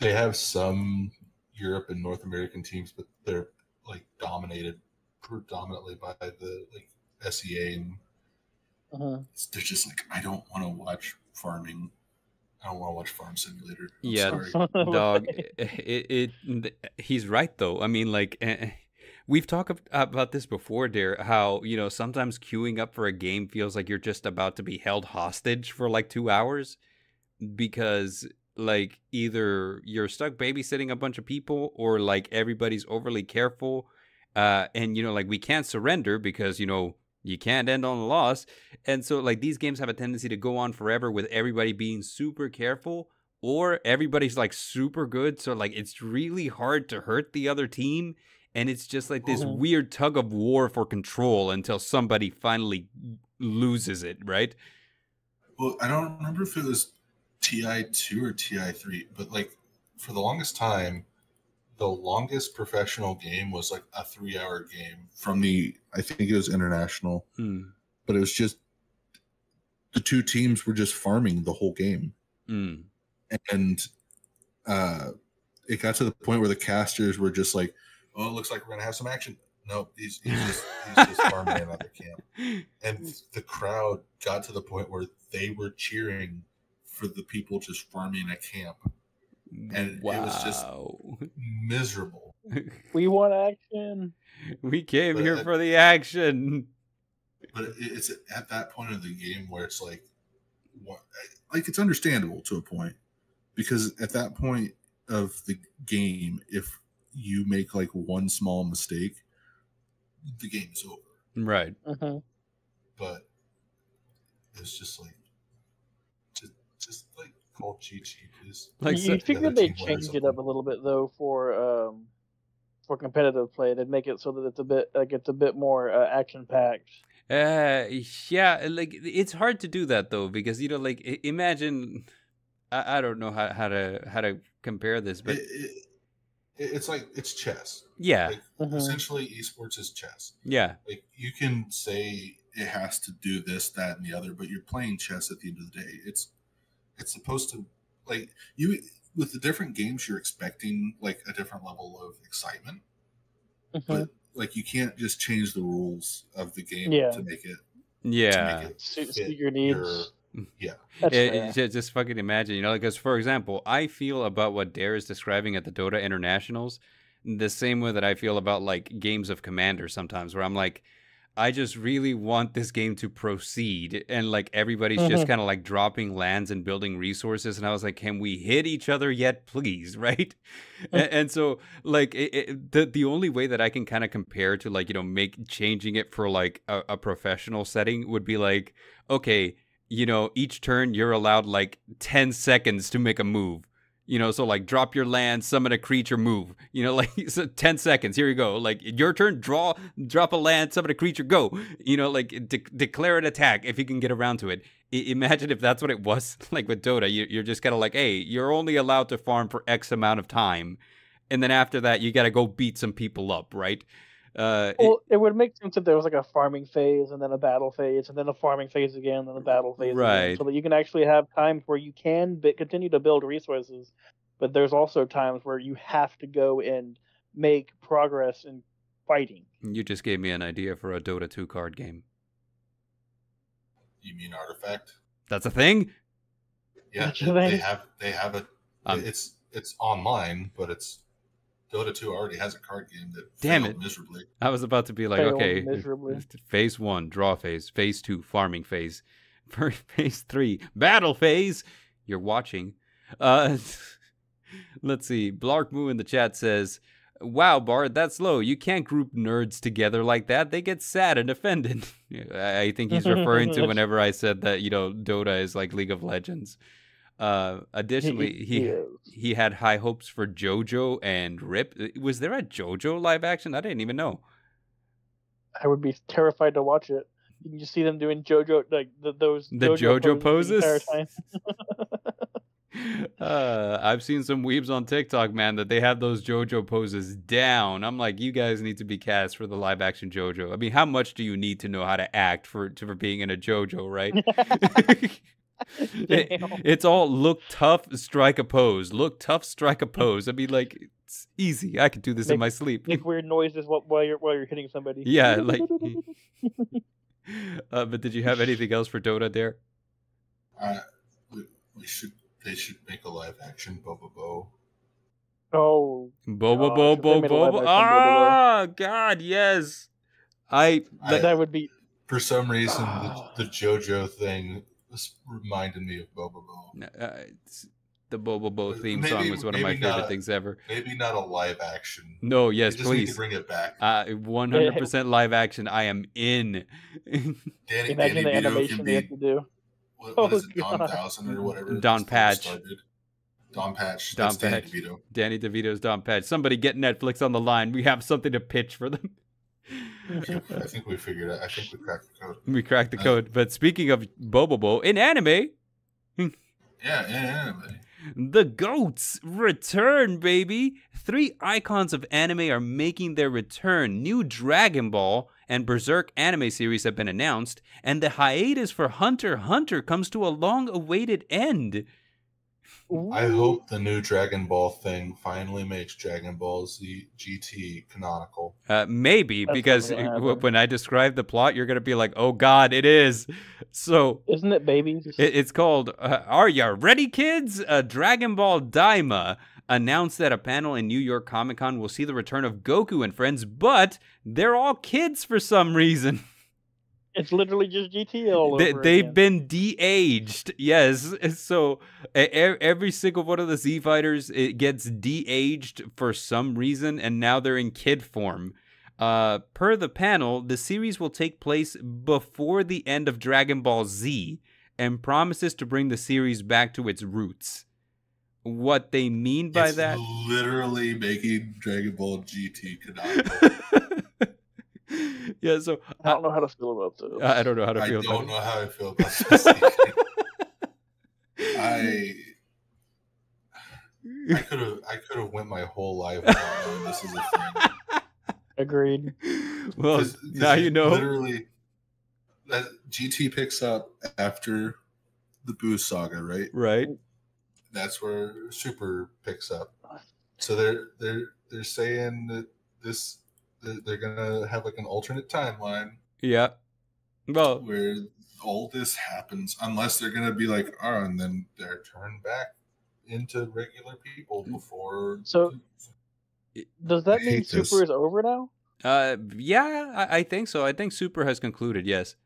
they have some Europe and North American teams, but they're like dominated predominantly by the like SEA, and they're just like, I don't want to watch farming. I don't want to watch Farm Simulator. I'm sorry. Dog. He's right though. I mean, like, we've talked about this before, dear, how, you know, sometimes queuing up for a game feels like you're just about to be held hostage for like 2 hours because like either you're stuck babysitting a bunch of people or like everybody's overly careful. And, you know, like we can't surrender because, you know, you can't end on a loss. And so like these games have a tendency to go on forever with everybody being super careful or everybody's like super good. So like it's really hard to hurt the other team. And it's just like this weird tug of war for control until somebody finally loses it, right? Well, I don't remember if it was TI2 or TI3, but like for the longest time, the longest professional game was like a 3-hour game from the, I think it was international, but it was just the two teams were just farming the whole game. And it got to the point where the casters were just like, oh, it looks like we're going to have some action. Nope, he's just farming another camp. And the crowd got to the point where they were cheering for the people just farming a camp. And it was just miserable. We want action. We came here for the action. But it's at that point of the game where it's like, it's understandable to a point. Because at that point of the game, if you make like one small mistake, the game's over. Right. But it's just like, just like call Chi-Chi, please. Like, you think that they change it up a little bit though for competitive play? They'd make it so that it's a bit more action packed. Yeah, like it's hard to do that though because you know, like imagine, I don't know how to compare this, but. It's like, it's chess. Yeah. Like, essentially, esports is chess. Yeah. Like, you can say it has to do this, that, and the other, but you're playing chess at the end of the day. It's supposed to, like, you with the different games, you're expecting, like, a different level of excitement. But, like, you can't just change the rules of the game to make it. Yeah. To make it suit your needs. Yeah, just fucking imagine, you know, because for example, I feel about what Dare is describing at the Dota Internationals the same way that I feel about like games of Commander sometimes, where I'm like, I just really want this game to proceed, and like everybody's just kind of like dropping lands and building resources, and I was like, can we hit each other yet, please, right? And so like the only way that I can kind of compare to like, you know, changing it for like a professional setting would be like, okay, you know, each turn you're allowed like 10 seconds to make a move, you know, so like drop your land, summon a creature, move, you know, like so 10 seconds, here you go, like your turn, drop a land, summon a creature, go, you know, like declare an attack if you can get around to it. Imagine if that's what it was like with Dota. You're just kind of like, hey, you're only allowed to farm for X amount of time, and then after that you got to go beat some people up, right? Well, it would make sense if there was like a farming phase and then a battle phase and then a farming phase again and then a battle phase, right? So that you can actually have times where you can continue to build resources, but there's also times where you have to go and make progress in fighting. You just gave me an idea for a Dota 2 card game. You mean Artifact? That's a thing? Yeah, they have a. It's online, but it's. Dota 2 already has a card game that failed miserably. I was about to be like, okay, phase 1, draw phase. Phase 2, farming phase. Phase 3, battle phase. You're watching. Let's see. Blarkmoo in the chat says, wow, Bard, that's low. You can't group nerds together like that. They get sad and offended. I think he's referring to whenever I said that, you know, Dota is like League of Legends. Additionally, he had high hopes for JoJo and Rip. Was there a JoJo live action? I didn't even know. I would be terrified to watch it. You can just see them doing JoJo, like JoJo poses. I've seen some weebs on TikTok, man, that they have those JoJo poses down. I'm like, you guys need to be cast for the live action JoJo. I mean, how much do you need to know how to act for being in a JoJo, right? It's all look tough, strike a pose. Look tough, strike a pose. I mean, like, it's easy. I could do this in my sleep. Make weird noises while you're hitting somebody. Yeah, like. But did you have anything else for Dota there? They should make a live action Boba Bo. Oh, Boba Bo Bo Bo. Ah, God, yes. That would be. For some reason, the JoJo thing reminded me of Boba Bo. The Boba Bo theme song was one of my favorite things ever. Maybe not a live action. No, yes, please. Need to bring it back. 100% live action. I am in. Imagine the animation they have to do. What is it, Don Thousand or whatever? Don Patch. Don Patch. That's Don Patch. Danny DeVito. Danny DeVito's Don Patch. Somebody get Netflix on the line. We have something to pitch for them. I think we figured out. I think we cracked the code. We cracked the code. But speaking of Bobobo, in anime. Yeah, in anime. The GOATs return, baby. 3 icons of anime are making their return. New Dragon Ball and Berserk anime series have been announced, and the hiatus for Hunter x Hunter comes to a long-awaited end. Ooh. I hope the new Dragon Ball thing finally makes Dragon Ball Z GT canonical. Maybe, because when I describe the plot, you're going to be like, oh God, it is. So isn't it, babies? It's called, Are Ya Ready, Kids? Dragon Ball Daima announced that a panel in New York Comic Con will see the return of Goku and friends, but they're all kids for some reason. It's literally just GT all over. They've been de-aged, yes. So every single one of the Z Fighters, it gets de-aged for some reason, and now they're in kid form. Per the panel, the series will take place before the end of Dragon Ball Z, and promises to bring the series back to its roots. What they mean by that? Literally making Dragon Ball GT canonical. Yeah, so I don't know how to feel about this. I don't know how to feel about it. I don't know how I feel about this. I could have went my whole life without knowing this is a thing. Agreed. Well, now you know. Literally, that GT picks up after the Boo saga, right? Right. That's where Super picks up. So they're saying that this. They're gonna have like an alternate timeline. Yeah. Well, where all this happens, unless they're gonna be like, oh, and then they're turned back into regular people before. So, does that mean Super is over now? Yeah, I think so. I think Super has concluded. Yes.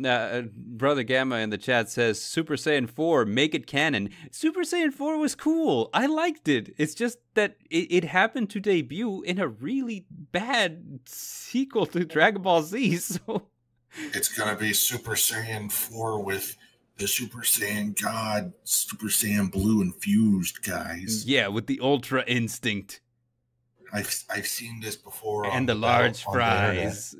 Now, Brother Gamma in the chat says Super Saiyan 4, make it canon. Super Saiyan 4 was cool. I liked it. It's just that it happened to debut in a really bad sequel to Dragon Ball Z. So it's going to be Super Saiyan 4 with the Super Saiyan God, Super Saiyan Blue infused guys. Yeah, with the Ultra Instinct. I've seen this before. And the large fries.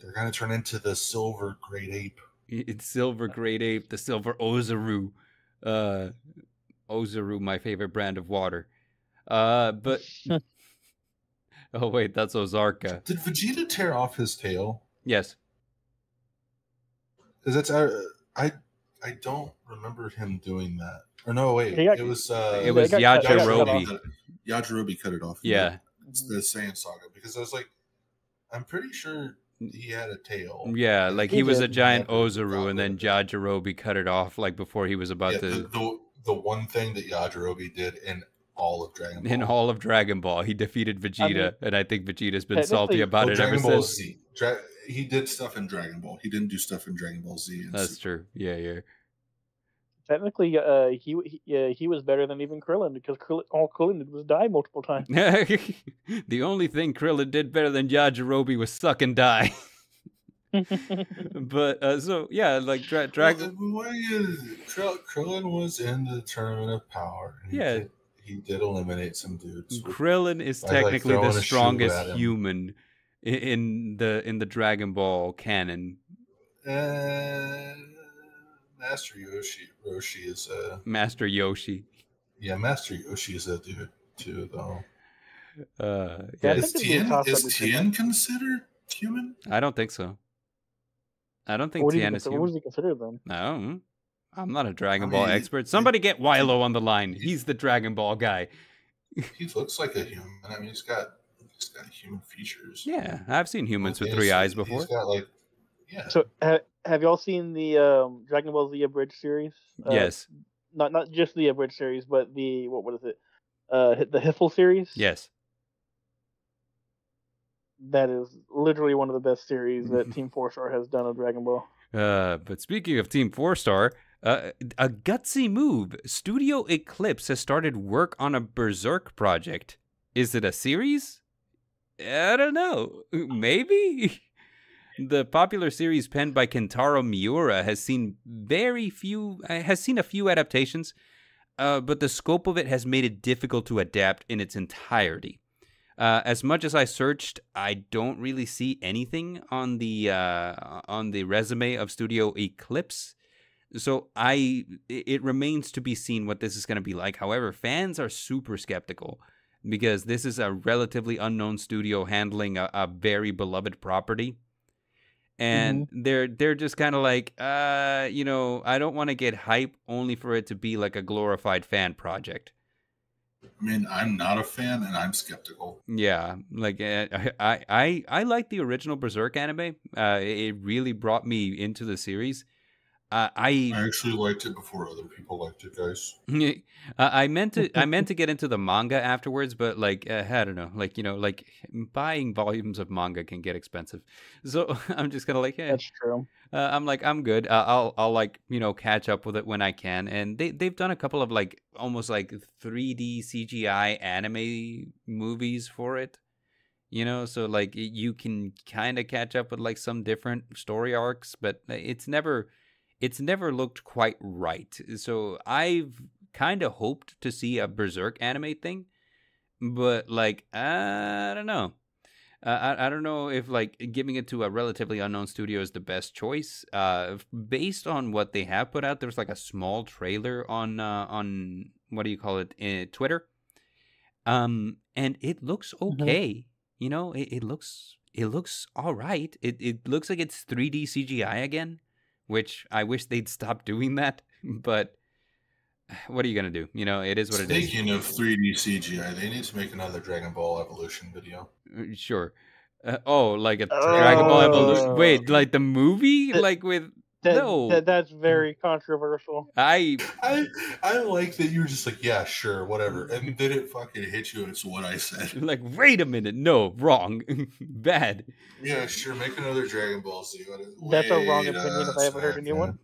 They're going to turn into the silver great ape. It's silver great ape, the silver Ozaru. Ozaru, my favorite brand of water. But oh, wait, that's Ozarka. Did Vegeta tear off his tail? Yes. Because that's I don't remember him doing that. Or no, wait. It was Yajirobe. Yajirobe cut it off. Yeah. It's the Saiyan saga. Because I was like, I'm pretty sure he had a tail. Yeah, like he was a giant Ozaru, and then Yajirobe cut it off like before he was about to. The one thing that Yajirobe did in all of Dragon Ball. In all of Dragon Ball, he defeated Vegeta, and I think Vegeta's been salty about it ever since. He did stuff in Dragon Ball. He didn't do stuff in Dragon Ball Z. That's true. Yeah, yeah. Technically, he was better than even Krillin, because all Krillin did was die multiple times. The only thing Krillin did better than Yajirobe was suck and die. But so yeah, like Dragon. Krillin was in the Tournament of Power. Yeah, he did eliminate some dudes. Krillin is technically the strongest human in the Dragon Ball canon. Master Roshi is a... Master Yoshi. Yeah, Master Yoshi is a dude, too, though. Yeah, is Tien considered human? I don't think so. I don't think Tien is human. What is he considered then? No, I'm not a Dragon Ball expert. Somebody get Wilo on the line. He's the Dragon Ball guy. He looks like a human. I mean, he's got human features. Yeah, I've seen humans with three eyes before. He's got, like, yeah. So have y'all seen the Dragon Ball Z Abridged series? Yes. Not just the Abridged series, but the what is it? The Hiffle series. Yes. That is literally one of the best series that Team 4-Star has done of Dragon Ball. But speaking of Team 4-Star, a gutsy move. Studio Eclipse has started work on a Berserk project. Is it a series? I don't know. Maybe? The popular series penned by Kentaro Miura has seen a few adaptations, but the scope of it has made it difficult to adapt in its entirety. As much as I searched, I don't really see anything on the resume of Studio Eclipse, so it remains to be seen what this is going to be like. However, fans are super skeptical because this is a relatively unknown studio handling a very beloved property, and they're just kind of like, you know, I don't want to get hype only for it to be like a glorified fan project. I mean, I'm not a fan, and I'm skeptical. Yeah, like I like the original Berserk anime. It really brought me into the series. I actually liked it before other people liked it, guys. I meant to get into the manga afterwards, but like I don't know, like buying volumes of manga can get expensive. So I'm just kind of like, hey, that's true. I'm like, I'm good. I'll like, you know, catch up with it when I can. And they've done a couple of like almost like 3D CGI anime movies for it, you know. So like you can kind of catch up with like some different story arcs, but it's never looked quite right. So I've kind of hoped to see a Berserk anime thing, but like I don't know. I don't know if like giving it to a relatively unknown studio is the best choice. Based on what they have put out, there's like a small trailer on what do you call it, Twitter, and it looks okay. You know, it looks all right. It looks like it's 3D CGI again, which I wish they'd stop doing that. But what are you gonna do? You know, it is what it is. Speaking of 3D CGI, they need to make another Dragon Ball Evolution video. Sure. Oh, like a Dragon Ball Evolution? Wait, like the movie? Like with no? That's very controversial. I like that you were just like, yeah, sure, whatever, and then it fucking hit you. It's what I said. Like, wait a minute, no, wrong, bad. Yeah, sure, make another Dragon Ball Z. That's a wrong opinion. If I haven't heard anyone.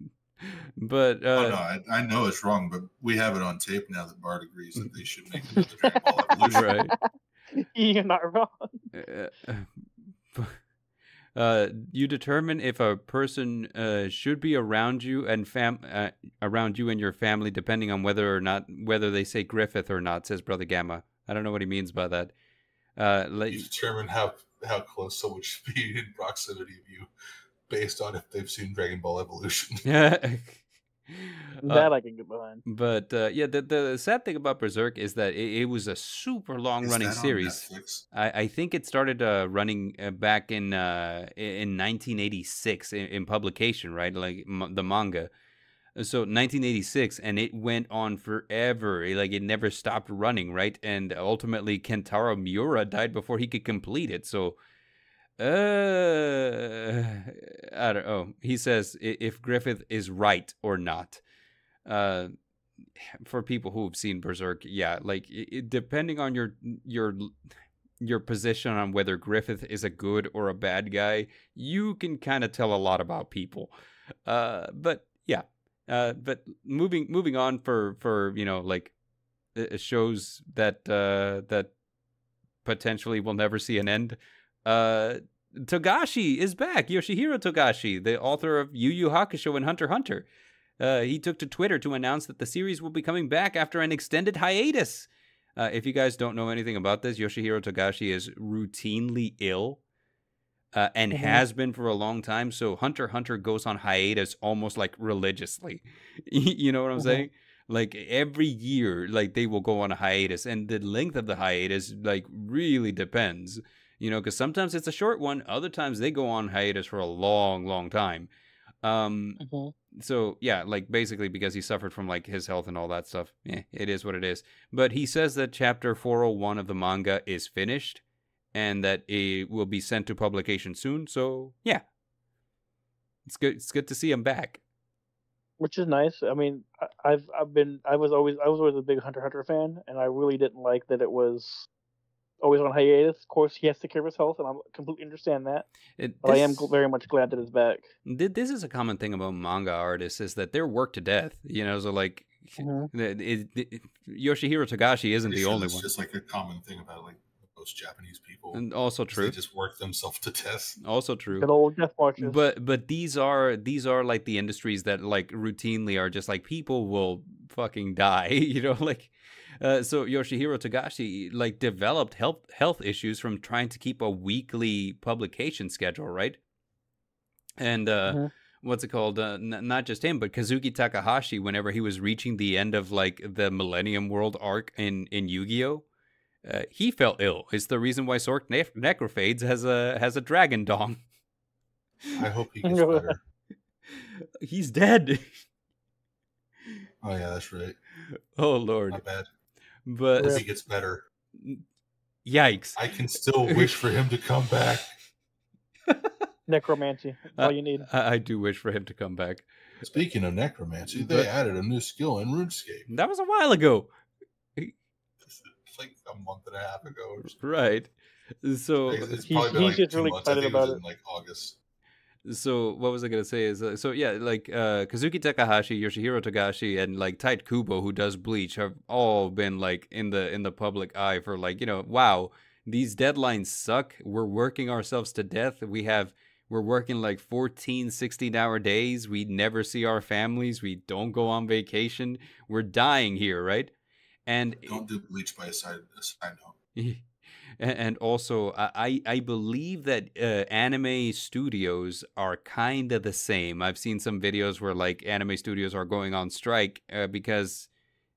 But oh, no, I know it's wrong, but we have it on tape now that Bart agrees that they should make another Dragon Ball Evolution. Right. You're not wrong. You determine if a person should be around you and your family, depending on whether they say Griffith or not, says Brother Gamma. I don't know what he means by that. You determine how close someone should be in proximity of you, based on if they've seen Dragon Ball Evolution. That I can get behind. But yeah, the sad thing about Berserk is that it was a super long running series. I think it started running back in 1986 in publication, right? Like the manga. So 1986, and it went on forever. Like it never stopped running, right? And ultimately, Kentaro Miura died before he could complete it. So. I don't know. He says if Griffith is right or not. For people who've seen Berserk, yeah, like depending on your position on whether Griffith is a good or a bad guy, you can kind of tell a lot about people. But yeah. But moving on for you know, like shows that that potentially will never see an end. Togashi is back. Yoshihiro Togashi, the author of Yu Yu Hakusho and Hunter x Hunter. He took to Twitter to announce that the series will be coming back after an extended hiatus. If you guys don't know anything about this, Yoshihiro Togashi is routinely ill and has been for a long time. So Hunter x Hunter goes on hiatus almost like religiously. You know what I'm saying? Like every year, like they will go on a hiatus, and the length of the hiatus like really depends. You know, because sometimes it's a short one. Other times they go on hiatus for a long, long time. So yeah, like basically because he suffered from like his health and all that stuff, it is what it is. But he says that chapter 401 of the manga is finished and that it will be sent to publication soon. So yeah, it's good. It's good to see him back, which is nice. I mean, I was always a big Hunter x Hunter fan, and I really didn't like that it was always on hiatus. Of course, he has to care for his health, and I completely understand that. But I am very much glad that it's back. This is a common thing about manga artists, is that they're worked to death. You know, so like Yoshihiro Togashi isn't the only one. It's just like a common thing about like most Japanese people, and also true. They just work themselves to death. Also true. Good old death marches. But these are like the industries that like routinely are just like people will fucking die. You know, like. So Yoshihiro Togashi like developed health issues from trying to keep a weekly publication schedule, right? And what's it called? Not just him, but Kazuki Takahashi, whenever he was reaching the end of like the Millennium World arc in Yu-Gi-Oh, he felt ill. It's the reason why Sork Necrophades has a dragon dong. I hope he gets better. He's dead. Oh yeah, that's right. Oh Lord. My bad. But if he gets better, yikes! I can still wish for him to come back. Necromancy, all you need. I do wish for him to come back. Speaking of necromancy, they added a new skill in RuneScape. That was a while ago, like a month and a half ago, or something. Right? So he's just really excited about it. In like August. So what was I going to say is, Kazuki Takahashi, Yoshihiro Togashi, and like Tite Kubo, who does Bleach, have all been like in the public eye for like, you know, wow, these deadlines suck. We're working ourselves to death. We're working like 14, 16-hour days. We never see our families. We don't go on vacation. We're dying here, right? And don't do Bleach by a side note. And also, I believe that anime studios are kind of the same. I've seen some videos where like anime studios are going on strike because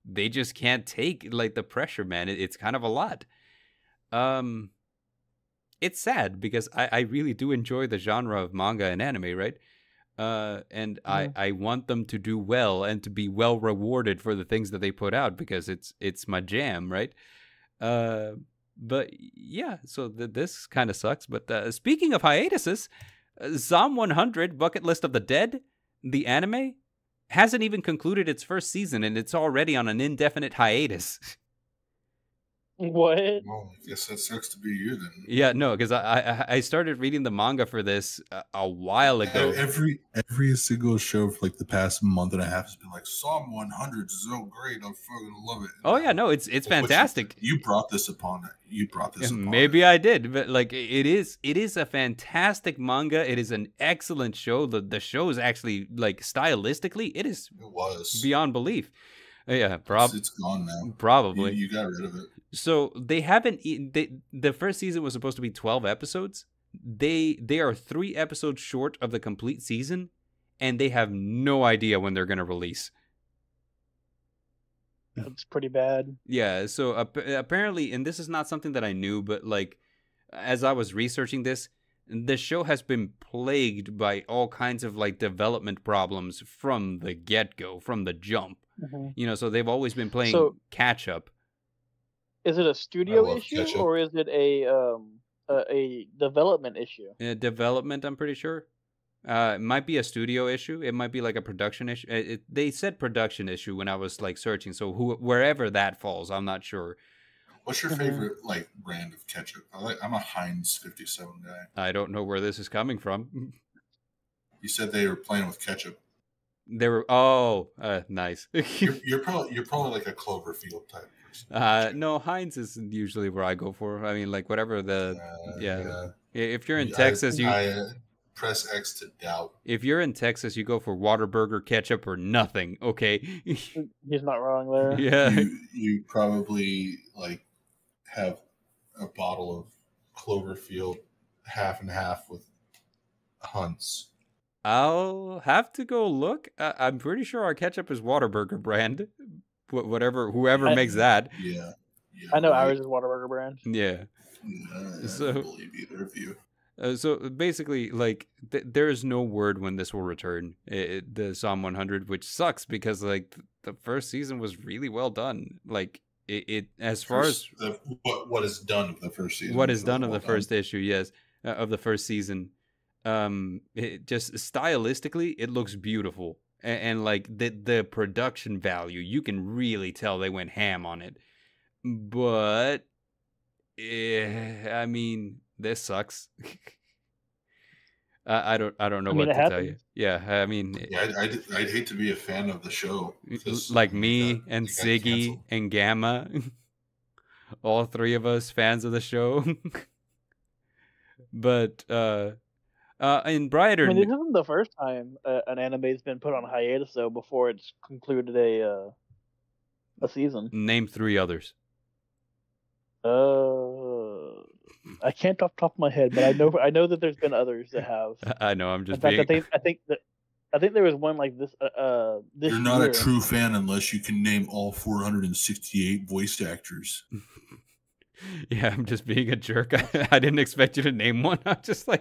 they just can't take like the pressure, man. It's kind of a lot. It's sad because I really do enjoy the genre of manga and anime, right? I want them to do well and to be well rewarded for the things that they put out because it's my jam, right? But yeah, so this kind of sucks. But speaking of hiatuses, Zom 100 Bucket List of the Dead, the anime, hasn't even concluded its first season, and it's already on an indefinite hiatus. What? Well, I guess that sucks to be you then. Yeah, no, because I started reading the manga for this a while ago. Every single show for like the past month and a half has been like, Psalm 100 is so great, I fucking love it. Oh yeah, no, it's fantastic. You brought this upon it. Maybe I did, but like it is a fantastic manga. It is an excellent show. The show is actually like stylistically, it was beyond belief. Yeah, probably it's gone now. Probably you got rid of it. So they haven't. The first season was supposed to be 12 episodes. They are 3 episodes short of the complete season, and they have no idea when they're going to release. That's pretty bad. Yeah. So apparently, and this is not something that I knew, but like as I was researching this, the show has been plagued by all kinds of like development problems from the get-go, from the jump. You know, so they've always been playing catch up. Is it a studio issue or is it a development issue? Development, I'm pretty sure. It might be a studio issue. It might be like a production issue. They said production issue when I was like searching. So wherever that falls, I'm not sure. What's your favorite like brand of ketchup? I'm a Heinz 57 guy. I don't know where this is coming from. You said they were playing with ketchup. They were nice. you're probably like a Cloverfield type person. No, Heinz is usually where I go for. I mean, like whatever the If you're in Texas, you press X to doubt. If you're in Texas, you go for Whataburger, ketchup, or nothing. Okay, he's not wrong there. Yeah, you probably like have a bottle of Cloverfield half and half with Hunts. I'll have to go look. I'm pretty sure our ketchup is Whataburger brand. Whoever makes that. Yeah. I know ours is Whataburger brand. Yeah. I don't believe either of you. So basically, like, there is no word when this will return, the Psalm 100, which sucks because, like, the first season was really well done. Like, what is done of the first season. What is done of the first issue, yes, of the first season. It just stylistically, it looks beautiful. And like, the production value, you can really tell they went ham on it. But, I mean... this sucks. I don't know what to tell you. Yeah, I mean, I'd hate to be a fan of the show. Like me and Siggy and Gamma, all three of us fans of the show. But in brighter, I mean, this isn't the first time an anime's been put on hiatus though before it's concluded a season. Name three others. I can't off the top of my head, but I know that there's been others that have. I know. I'm just. I think there was one like this. This you're not year. A true fan unless you can name all 468 voiced actors. Yeah, I'm just being a jerk. I didn't expect you to name one. I'm just like,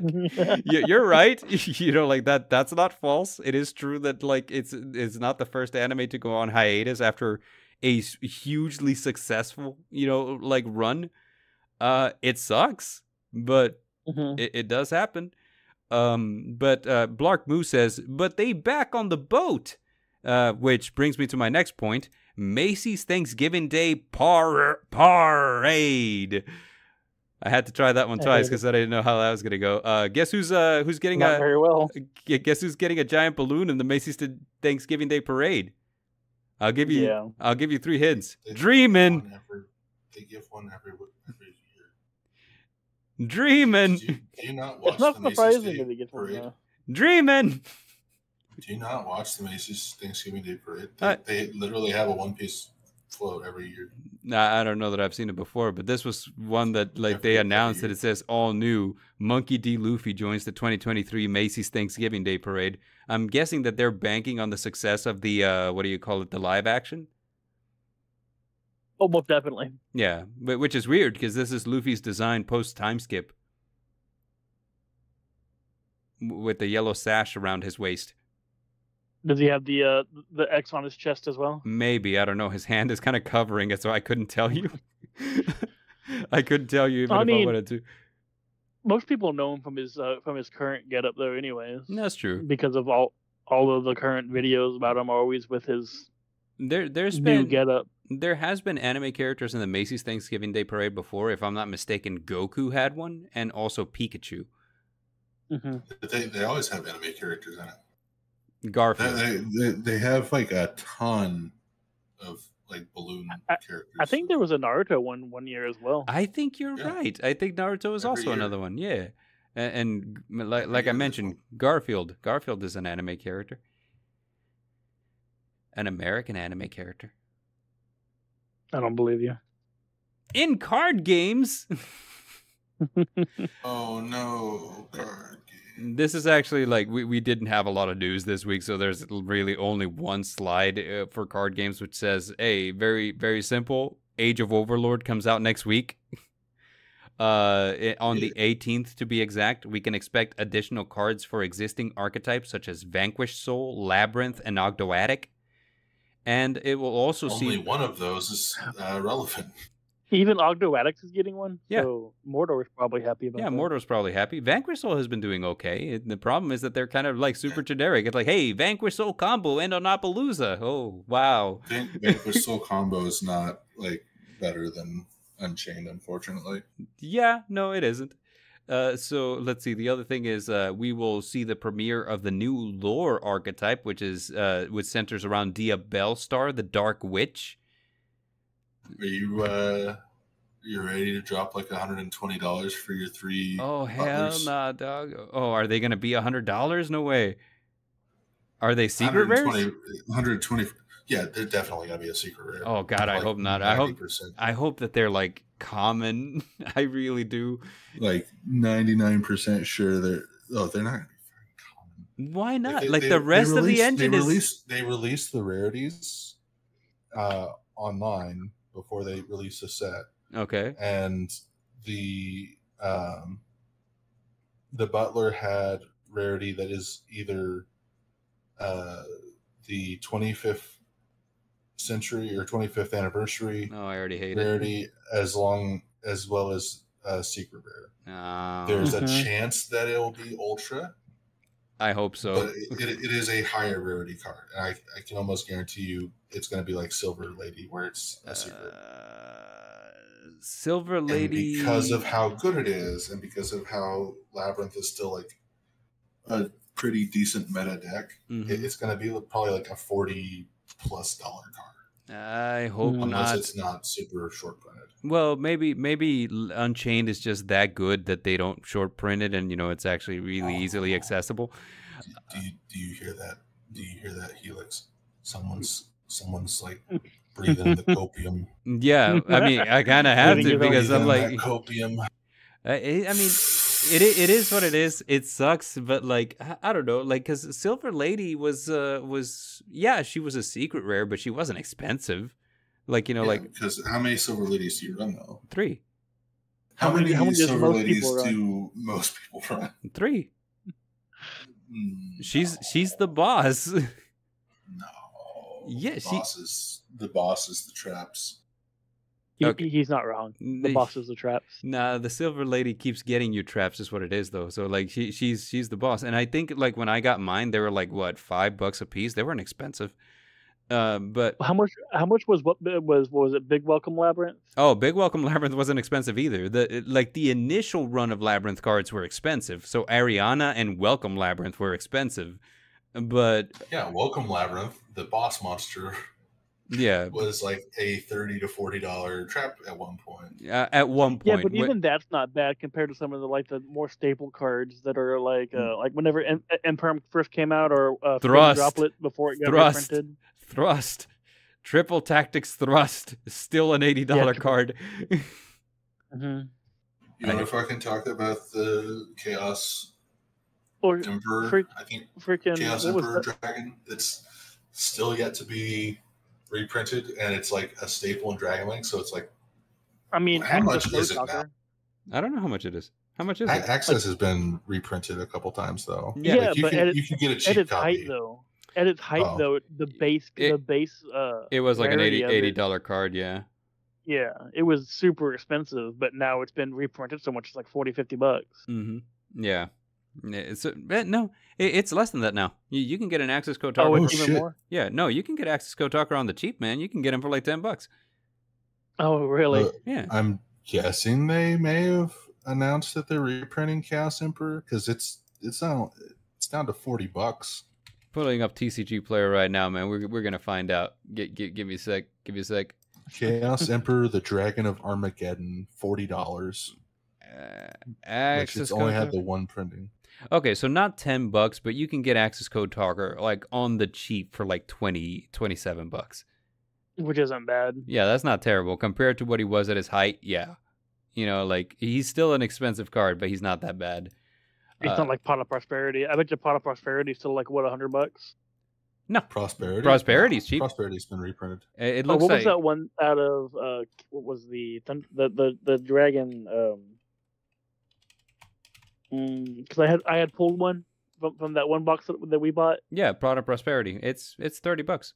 you're right. You know, like that. That's not false. It is true that like it's not the first anime to go on hiatus after a hugely successful, you know, like run. It sucks, but it does happen. But Blark Moo says, but they back on the boat, which brings me to my next point. Macy's Thanksgiving Day Parade. I had to try that one twice because I didn't know how that was gonna go. Guess who's getting not very well. Guess who's getting a giant balloon in the Macy's Thanksgiving Day Parade? I'll give you three hints. Dreamin'. They give one every year. Dreamin'. Do you not watch the Macy's Day Parade? Dreamin'. Do you not watch the Macy's Thanksgiving Day Parade? They literally have a One Piece float every year. Nah, I don't know that I've seen it before, but this was one that like they announced that it says all new. Monkey D. Luffy joins the 2023 Macy's Thanksgiving Day Parade. I'm guessing that they're banking on the success of the the live action. Oh, most definitely. Yeah, but which is weird because this is Luffy's design post time skip, with the yellow sash around his waist. Does he have the X on his chest as well? Maybe, I don't know. His hand is kind of covering it, so I couldn't tell you. I couldn't tell you even if I wanted to. Most people know him from his current getup, though. Anyways, that's true. Because of all of the current videos about him, are always with his new getup. There has been anime characters in the Macy's Thanksgiving Day Parade before. If I'm not mistaken, Goku had one, and also Pikachu. Mm-hmm. They always have anime characters in it. Garfield. They have, like, a ton of, like, balloon characters. I think there was a Naruto one year as well. I think you're right. I think Naruto is also another one, yeah. And like I mentioned, Garfield. Garfield is an anime character. An American anime character. I don't believe you. In card games. Oh no, card games. This is actually like we didn't have a lot of news this week, so there's really only one slide for card games, which says, "Hey, very very simple. Age of Overlord comes out next week, on the 18th to be exact. We can expect additional cards for existing archetypes such as Vanquished Soul, Labyrinth, and Ogdoatic." And it will also see... only one of those is relevant. Even Ogdoatic is getting one? Yeah. So Mordor's probably happy about that. Yeah, Mordor's probably happy. Vanquish Soul has been doing okay. The problem is that they're kind of like super generic. It's like, hey, Vanquish Soul combo and Onopalooza. Oh, wow. Vanquish Soul combo is not like better than Unchained, unfortunately. Yeah, no, it isn't. So let's see. The other thing is we will see the premiere of the new lore archetype, which centers around Dia Bellstar, the Dark Witch. Are you ready to drop like $120 for your three? Oh hell nah, dog! Oh, are they gonna be $100? No way. Are they secret rares? 120. Yeah, they're definitely gonna be a secret rare. Oh god, I hope not. 90%. I hope that they're like common. I really do. Like 99% sure they're not gonna be common. Why not? Like the rest of the engine is. They released the rarities online before they released the set. Okay. And the butler had rarity that is either the 25th century or 25th anniversary. Oh, I already hate rarity it. As well as secret rare. Oh. There's a chance that it will be ultra. I hope so. But it is a higher rarity card. And I can almost guarantee you it's going to be like Silver Lady, where it's a secret. Silver Lady. And because of how good it is, and because of how Labyrinth is still like a pretty decent meta deck, it's going to be probably like a $40+ card. I hope not. Unless it's not super short printed. Well, maybe Unchained is just that good that they don't short print it, and it's actually really easily accessible. Do you hear that? Do you hear that, Helix? Someone's like breathing the copium. Yeah, I mean, I kind of have to because I'm like copium. I mean, it is what it is. It sucks, but like I don't know, like because Silver Lady was she was a secret rare, but she wasn't expensive. Like because how many Silver Ladies do you run though? 3. How many Silver Ladies do most people run? 3. She's the boss. No. Yeah, the boss is the traps. Okay. He's not wrong. The boss is the traps. Nah, the Silver Lady keeps getting you traps is what it is, though. So, like, she's the boss. And I think, like, when I got mine, they were, like, what, $5 a piece? They weren't expensive. But how much was what was it? Big Welcome Labyrinth? Oh, Big Welcome Labyrinth wasn't expensive either. The initial run of Labyrinth cards were expensive. So Ariana and Welcome Labyrinth were expensive. But yeah, Welcome Labyrinth, the boss monster. Yeah, was like a $30 to $40 trap at one point. Yeah, but even that's not bad compared to some of the more staple cards that are like whenever Imperm first came out, or Thrust Droplet before it got reprinted. Thrust, Triple Tactics Thrust, still an $80 card. You want to fucking talk about the Chaos Emperor? I think freaking Chaos Emperor Dragon. It's still yet to be reprinted, and it's like a staple in Dragon Link, so it's like, I mean, how much is it now? I don't know how much it is. How much is it? Access has been reprinted a couple times though. Yeah, like you can get a cheap copy. At its height though, the base was like an $80 card, yeah. Yeah, it was super expensive, but now it's been reprinted so much it's like $40-$50. Yeah. It's less than that now. You can get an access code talker. Oh, even more? Yeah, no, you can get access code talker on the cheap, man. You can get them for like $10. Oh, really? Yeah. I'm guessing they may have announced that they're reprinting Chaos Emperor because it's down to $40. Pulling up TCG Player right now, man. We're gonna find out. Give me a sec. Chaos Emperor, the Dragon of Armageddon, $40. Access code only had the one printing. Okay, so not $10, but you can get access code talker like on the cheap for like $27, which isn't bad. Yeah, that's not terrible compared to what he was at his height. Yeah, like he's still an expensive card, but he's not that bad. It's not like Pot of Prosperity. I bet you Pot of Prosperity is still like what, $100? No, Prosperity's cheap. Prosperity's been reprinted. It looks was that one out of what was the dragon? Because I had pulled one from that one box that we bought. Yeah, Product Prosperity. It's $30.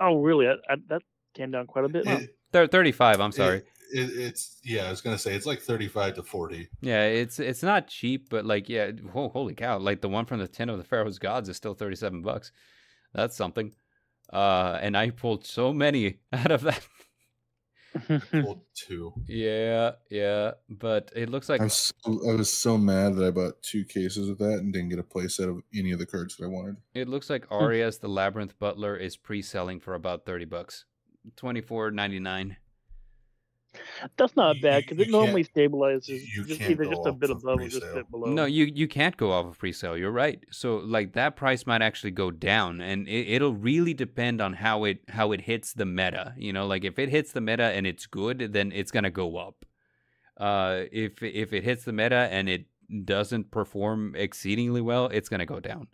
Oh, really? That came down quite a bit. $35. I'm sorry. I was gonna say it's like $35 to $40. Yeah, it's not cheap, but like yeah, whoa, holy cow! Like the one from the Tin of the Pharaoh's Gods is still $37. That's something. And I pulled so many out of that. Pulled 2. Yeah, but it looks like I was so mad that I bought 2 cases of that and didn't get a playset of any of the cards that I wanted. It looks like Arias the Labyrinth Butler is pre-selling for about $30, $24.99. That's not bad because it normally stabilizes. Just a bit above or just a bit below. No, you can't go off of pre-sale. You're right. So like that price might actually go down, and it'll really depend on how it hits the meta. Like if it hits the meta and it's good, then it's gonna go up. If it hits the meta and it doesn't perform exceedingly well, it's gonna go down.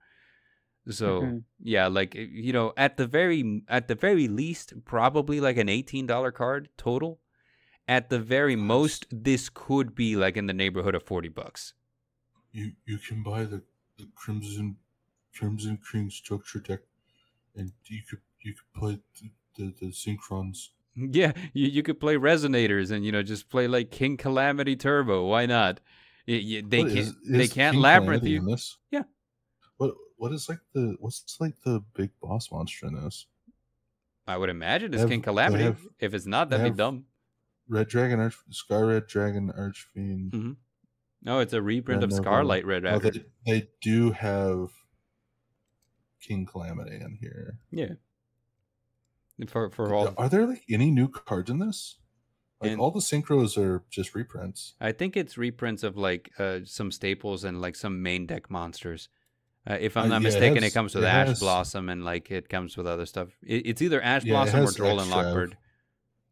So yeah, like at the very least, probably like an $18 card total. At the very most, this could be like in the neighborhood of $40. You can buy the Crimson King structure deck, and you could play the synchrons. Yeah, you could play resonators and just play like King Calamity Turbo. Why not? They can't labyrinth you. Yeah. What's the big boss monster in this? I would imagine it's King Calamity. If it's not, that'd be dumb. Red Dragon Archfiend. Mm-hmm. No, it's a reprint of Scarlet Red Dragon. Oh, they do have King Calamity in here. Yeah. For all, are there like any new cards in this? Like all the synchros are just reprints. I think it's reprints of like some staples and like some main deck monsters. If I'm not mistaken, it comes with Ash Blossom and like it comes with other stuff. It's either Ash Blossom or Droll and Lockbird.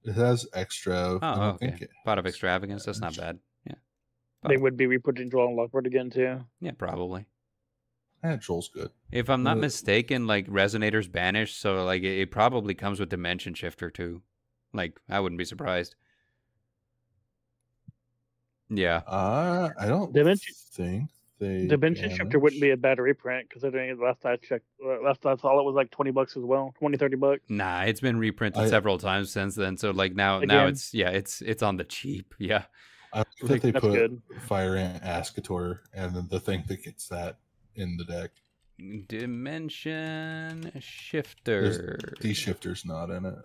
It has extra. Oh, okay. Pot of Extravagance. That's not bad. Yeah. They would be reprinting Droll and Lockbird again too. Yeah, probably. Yeah, Droll's good. If I'm not mistaken, like Resonator's banished, so like it probably comes with Dimension Shifter too. Like I wouldn't be surprised. Yeah. I don't think they. Dimension Shifter wouldn't be a bad reprint because I think last I checked, last I saw it was like $20 as well, 20, $30. Nah, it's been reprinted several times since then. So like now it's on the cheap. Yeah. I think they put Fire Ant Askator and then the thing that gets that in the deck. Dimension Shifter. D-Shifter's not in it.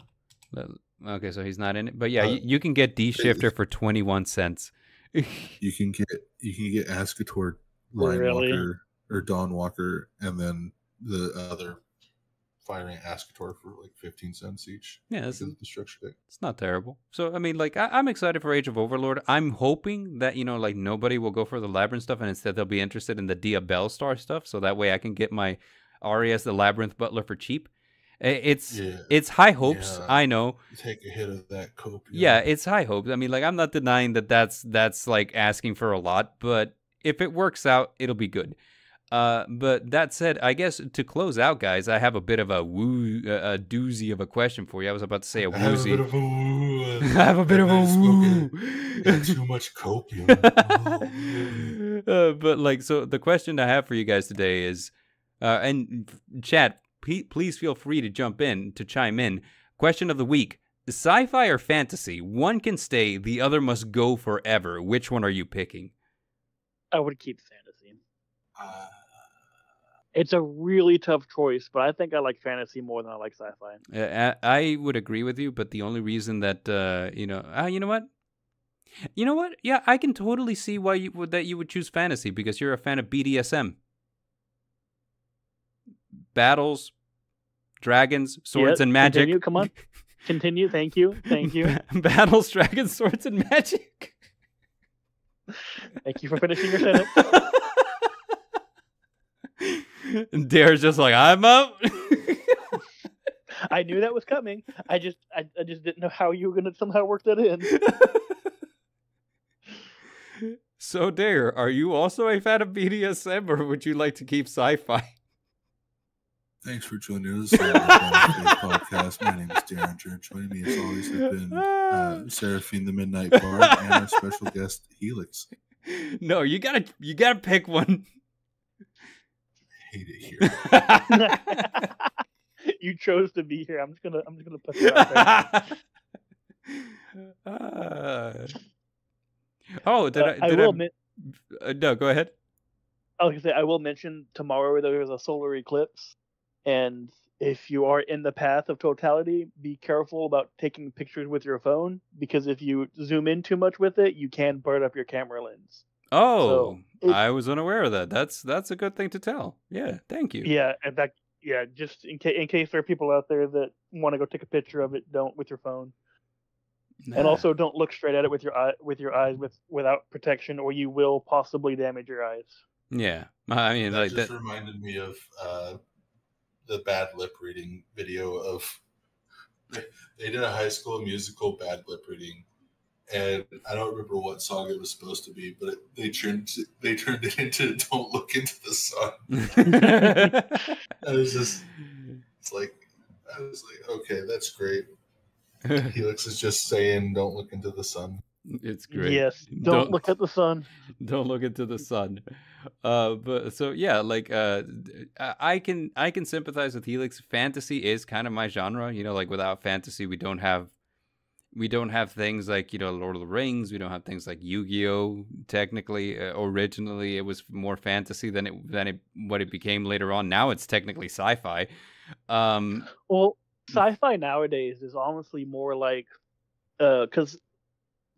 Okay, so he's not in it. But yeah, you can get D-Shifter for 21 cents. You can get Askator, Line Walker, or Dawn Walker, and then the other Fire Ant Askator for like 15 cents each. Yeah, that's the structure deck. It's not terrible. So I mean, like I'm excited for Age of Overlord. I'm hoping that like nobody will go for the Labyrinth stuff, and instead they'll be interested in the Dia Bellstar stuff. So that way I can get my Arias the Labyrinth Butler for cheap. It's high hopes. Yeah. I know. Take a hit of that copium. Yeah, it's high hopes. I mean, like I'm not denying that that's like asking for a lot, but if it works out, it'll be good. But that said, I guess to close out, guys, I have a bit of a doozy of a question for you. I was about to say a woozy. I have a bit of a woo. Too much copium. But like, so the question I have for you guys today is, and chat, please feel free to chime in. Question of the week: sci-fi or fantasy? One can stay, the other must go forever. Which one are you picking? I would keep fantasy. It's a really tough choice, but I think I like fantasy more than I like sci-fi. I would agree with you, but the only reason that you know what? Yeah, I can totally see why you would choose fantasy, because you're a fan of BDSM. Battles, dragons, swords, and magic. Continue, come on. Continue, thank you. Battles, dragons, swords, and magic. Thank you for finishing your setup. Dare's just like, I'm up. I knew that was coming. I just didn't know how you were going to somehow work that in. So, Dare, are you also a fan of BDSM, or would you like to keep sci-fi? Thanks for joining us on the podcast. My name is Darren Jern. Joining me as always have been Seraphine the Midnight Bard and our special guest Helix. No, you gotta pick one. I hate it here. You chose to be here. I'm just gonna put it out there. No, go ahead. I was gonna say, I will mention tomorrow there is a solar eclipse. And if you are in the path of totality, be careful about taking pictures with your phone, because if you zoom in too much with it, you can burn up your camera lens. Oh, so I was unaware of that. That's a good thing to tell. Yeah, thank you. Yeah, in fact, yeah, just in case there are people out there that want to go take a picture of it, don't with your phone. Nah. And also don't look straight at it with your eyes without protection, or you will possibly damage your eyes. Yeah. I mean, that like just that reminded me of the bad lip reading video of they did a High School Musical bad lip reading, and I don't remember what song it was supposed to be, but they turned it into "Don't Look Into the Sun." I was like, okay, that's great. Helix is just saying, "Don't look into the sun." It's great. Yes. Don't look at the sun. Don't look into the sun. But so yeah, like I can sympathize with Helix. Fantasy is kind of my genre. You know, like without fantasy, we don't have things like, you know, Lord of the Rings. We don't have things like Yu-Gi-Oh. Technically, originally it was more fantasy than what it became later on. Now it's technically sci-fi. Well, sci-fi nowadays is honestly more like because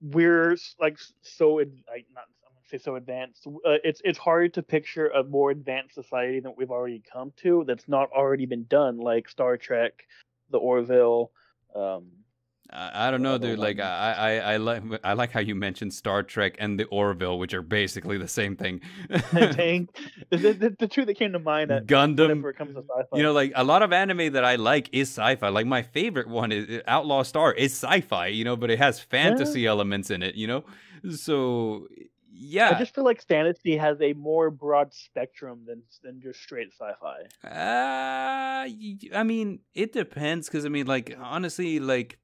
we're like so I'm gonna say so advanced. It's hard to picture a more advanced society than we've already come to. That's not already been done, like Star Trek, the Orville. I don't know, dude. Like I like how you mentioned Star Trek and the Orville, which are basically the same thing. The two that came to mind. At Gundam. Whenever it comes to sci-fi. You know, like a lot of anime that I like is sci-fi. Like my favorite one is Outlaw Star. Is sci-fi, you know, but it has fantasy elements in it, you know. So yeah, I just feel like fantasy has a more broad spectrum than just straight sci-fi. I mean, it depends, because I mean, like honestly, like.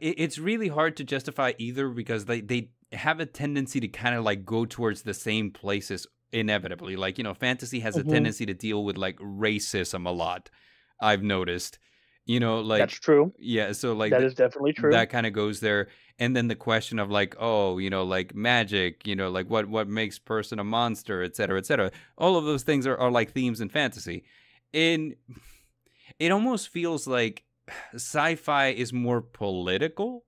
It's really hard to justify either, because they have a tendency to kind of like go towards the same places inevitably. Like, you know, fantasy has a tendency to deal with like racism a lot, I've noticed. You know, like that's true. Yeah, so like that is definitely true. That kind of goes there. And then the question of like, oh, you know, like magic, you know, like what makes person a monster, et cetera, et cetera. All of those things are like themes in fantasy. And it almost feels like sci-fi is more political,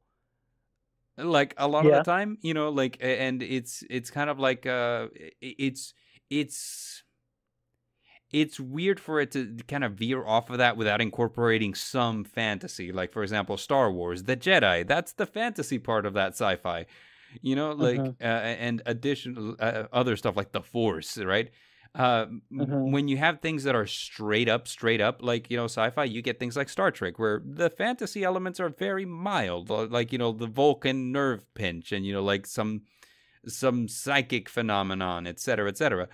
like a lot of the time, you know, like, and it's kind of like it's weird for it to kind of veer off of that without incorporating some fantasy. Like, for example, Star Wars, the Jedi, that's the fantasy part of that sci-fi, you know, like and additional other stuff like the Force, right? When you have things that are straight up, like, you know, sci-fi, you get things like Star Trek, where the fantasy elements are very mild, like, you know, the Vulcan nerve pinch and, you know, like some psychic phenomenon, et cetera, et cetera.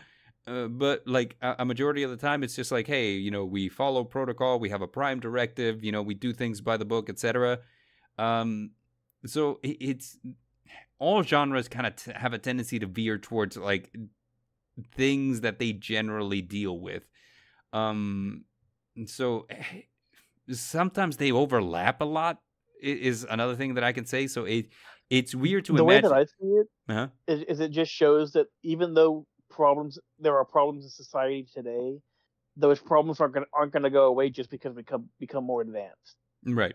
But like a majority of the time, it's just like, hey, you know, we follow protocol, we have a prime directive, you know, we do things by the book, et cetera. So it's all genres kind of have a tendency to veer towards like things that they generally deal with, so sometimes they overlap a lot is another thing that I can say. So it's weird to imagine. The way that I see it is it just shows that even though there are problems in society today, those problems aren't going to go away just because we become more advanced, right?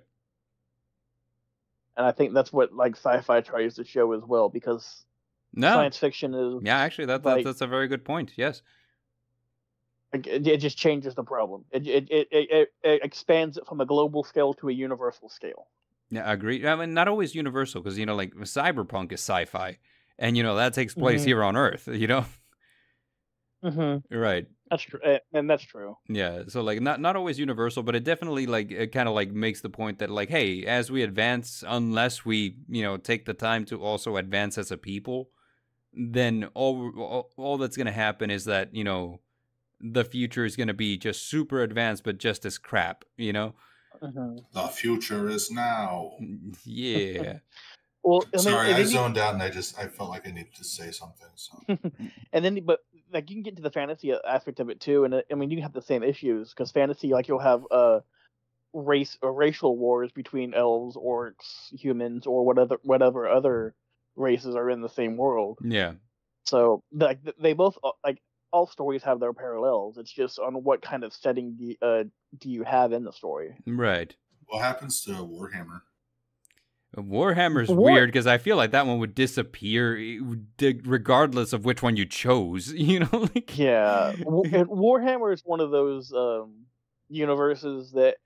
And I think that's what like sci-fi tries to show as well, because science fiction is... Yeah, actually, that's a very good point, yes. It just changes the problem. It expands it from a global scale to a universal scale. Yeah, I agree. I mean, not always universal, because, you know, like, cyberpunk is sci-fi, and, you know, that takes place here on Earth, you know? Right. That's true, and that's true. Yeah, so, like, not always universal, but it definitely, like, it kind of, like, makes the point that, like, hey, as we advance, unless we, you know, take the time to also advance as a people... then all that's going to happen is that, you know, the future is going to be just super advanced, but just as crap, you know? The future is now. Yeah. Well, sorry, I zoned out and I felt like I needed to say something. So. And then, but like you can get to the fantasy aspect of it too. And I mean, you have the same issues, because fantasy, like you'll have race or racial wars between elves, orcs, humans, or whatever other races are in the same world. Yeah. So like they both, like all stories have their parallels. It's just on what kind of setting do you have in the story. Right. What happens to Warhammer? Warhammer's weird, because I feel like that one would disappear regardless of which one you chose, you know? Like... Yeah. Warhammer is one of those universes that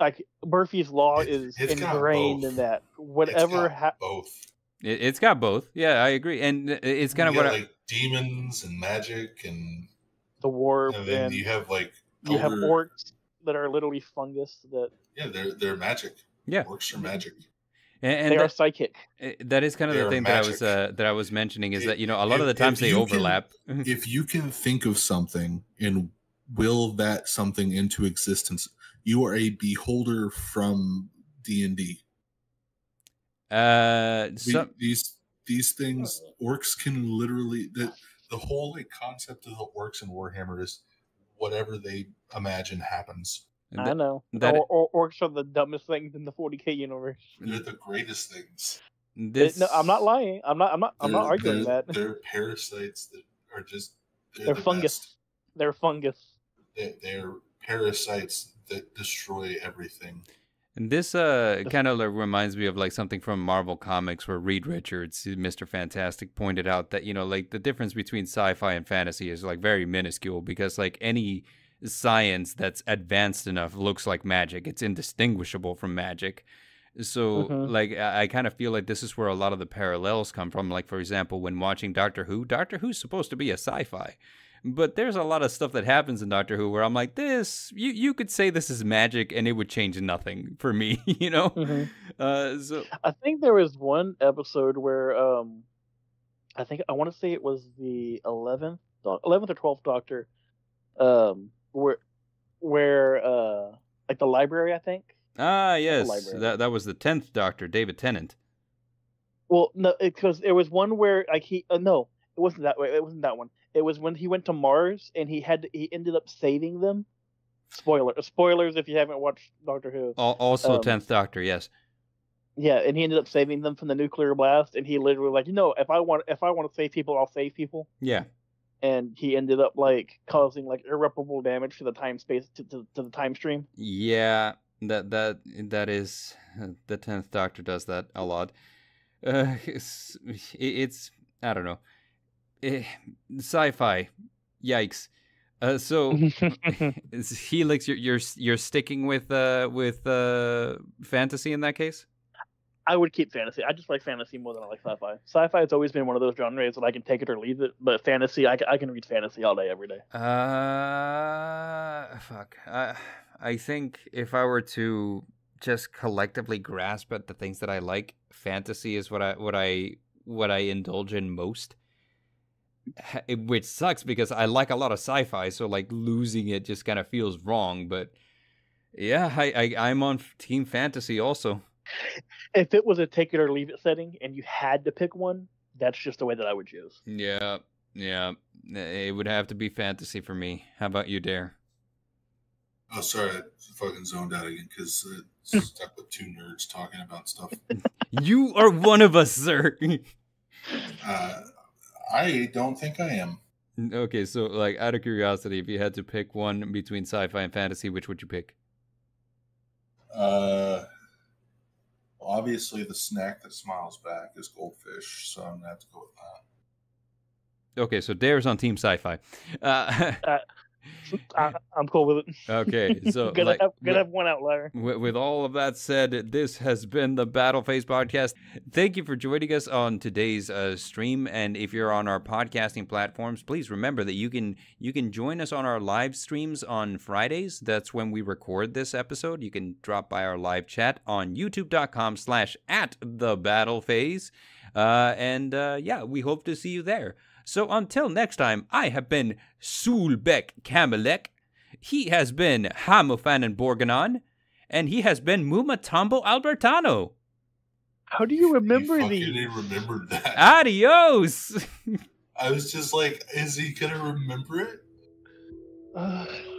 like Murphy's Law is ingrained in that. Whatever both. It's got both. Yeah, I agree. And it's kind of what like demons and magic and the warp, and then you have like you have orcs that are literally fungus that they're magic. Yeah, orcs are magic, and they are psychic. That is kind of the thing that I was mentioning is that, you know, a lot of the times they overlap. If you can think of something and will that something into existence, you are a beholder from D&D. These things, orcs can literally, the whole concept of the orcs and Warhammer is whatever they imagine happens. I know. Orcs are the dumbest things in the 40K universe. They're the greatest things. No, I'm not lying. I'm not arguing that. They're parasites that are just. They're fungus. Best. They're fungus. They're parasites that destroy everything. And this kind of reminds me of something from Marvel Comics, where Reed Richards, Mr. Fantastic, pointed out that the difference between sci-fi and fantasy is very minuscule, because any science that's advanced enough looks like magic. It's indistinguishable from magic. So I kind of feel like this is where a lot of the parallels come from. Like, for example, when watching Doctor Who, Doctor Who's supposed to be a sci-fi, but there's a lot of stuff that happens in Doctor Who where I'm like, this, you could say this is magic and it would change nothing for me, so I think there was one episode where I think I want to say it was the 11th or 12th Doctor, where like the library, I think. Ah, yes, that was the 10th Doctor, David Tennant. Well, no, because there was one where no, it wasn't that way. It wasn't that one. It was when he went to Mars and he ended up saving them. Spoilers if you haven't watched Doctor Who. Also 10th Doctor, yes. Yeah, and he ended up saving them from the nuclear blast, and he literally if I want to save people, I'll save people. Yeah. And he ended up causing irreparable damage to the time space to the time stream. Yeah. That is, the 10th Doctor does that a lot. It's I don't know, sci-fi, yikes. So Helix, you're sticking with fantasy in that case? I would keep fantasy. I just like fantasy more than I like sci-fi. Sci-fi has always been one of those genres that I can take it or leave it, but fantasy, I can read fantasy all day, every day. Fuck. I think if I were to just collectively grasp at the things that I like, fantasy is what I indulge in most. Which sucks because I like a lot of sci-fi, so losing it just kind of feels wrong. But yeah, I'm on team fantasy also. If it was a take it or leave it setting and you had to pick one, that's just the way that I would choose. Yeah, yeah, it would have to be fantasy for me. How about you, Dare? Oh, sorry, I fucking zoned out again because stuck with two nerds talking about stuff. You are one of us, sir. I don't think I am. Okay, so out of curiosity, if you had to pick one between sci-fi and fantasy, which would you pick? Obviously, the snack that smiles back is goldfish, so I'm gonna have to go with that. Okay, so Dare's on team sci-fi. I'm cool with it. Okay, so gonna have one outlier. With all of that said, this has been the Battle Phase Podcast. Thank you for joining us on today's stream. And if you're on our podcasting platforms, please remember that you can join us on our live streams on Fridays. That's when we record this episode. You can drop by our live chat on youtube.com/@thebattlephase. Yeah, we hope to see you there. So until next time, I have been Sulbek Kamalek, he has been Hamufanan Borganon, and he has been Mumutambo Albertano. How do you remember these? I didn't remember that. Adios! I was just like, is he going to remember it?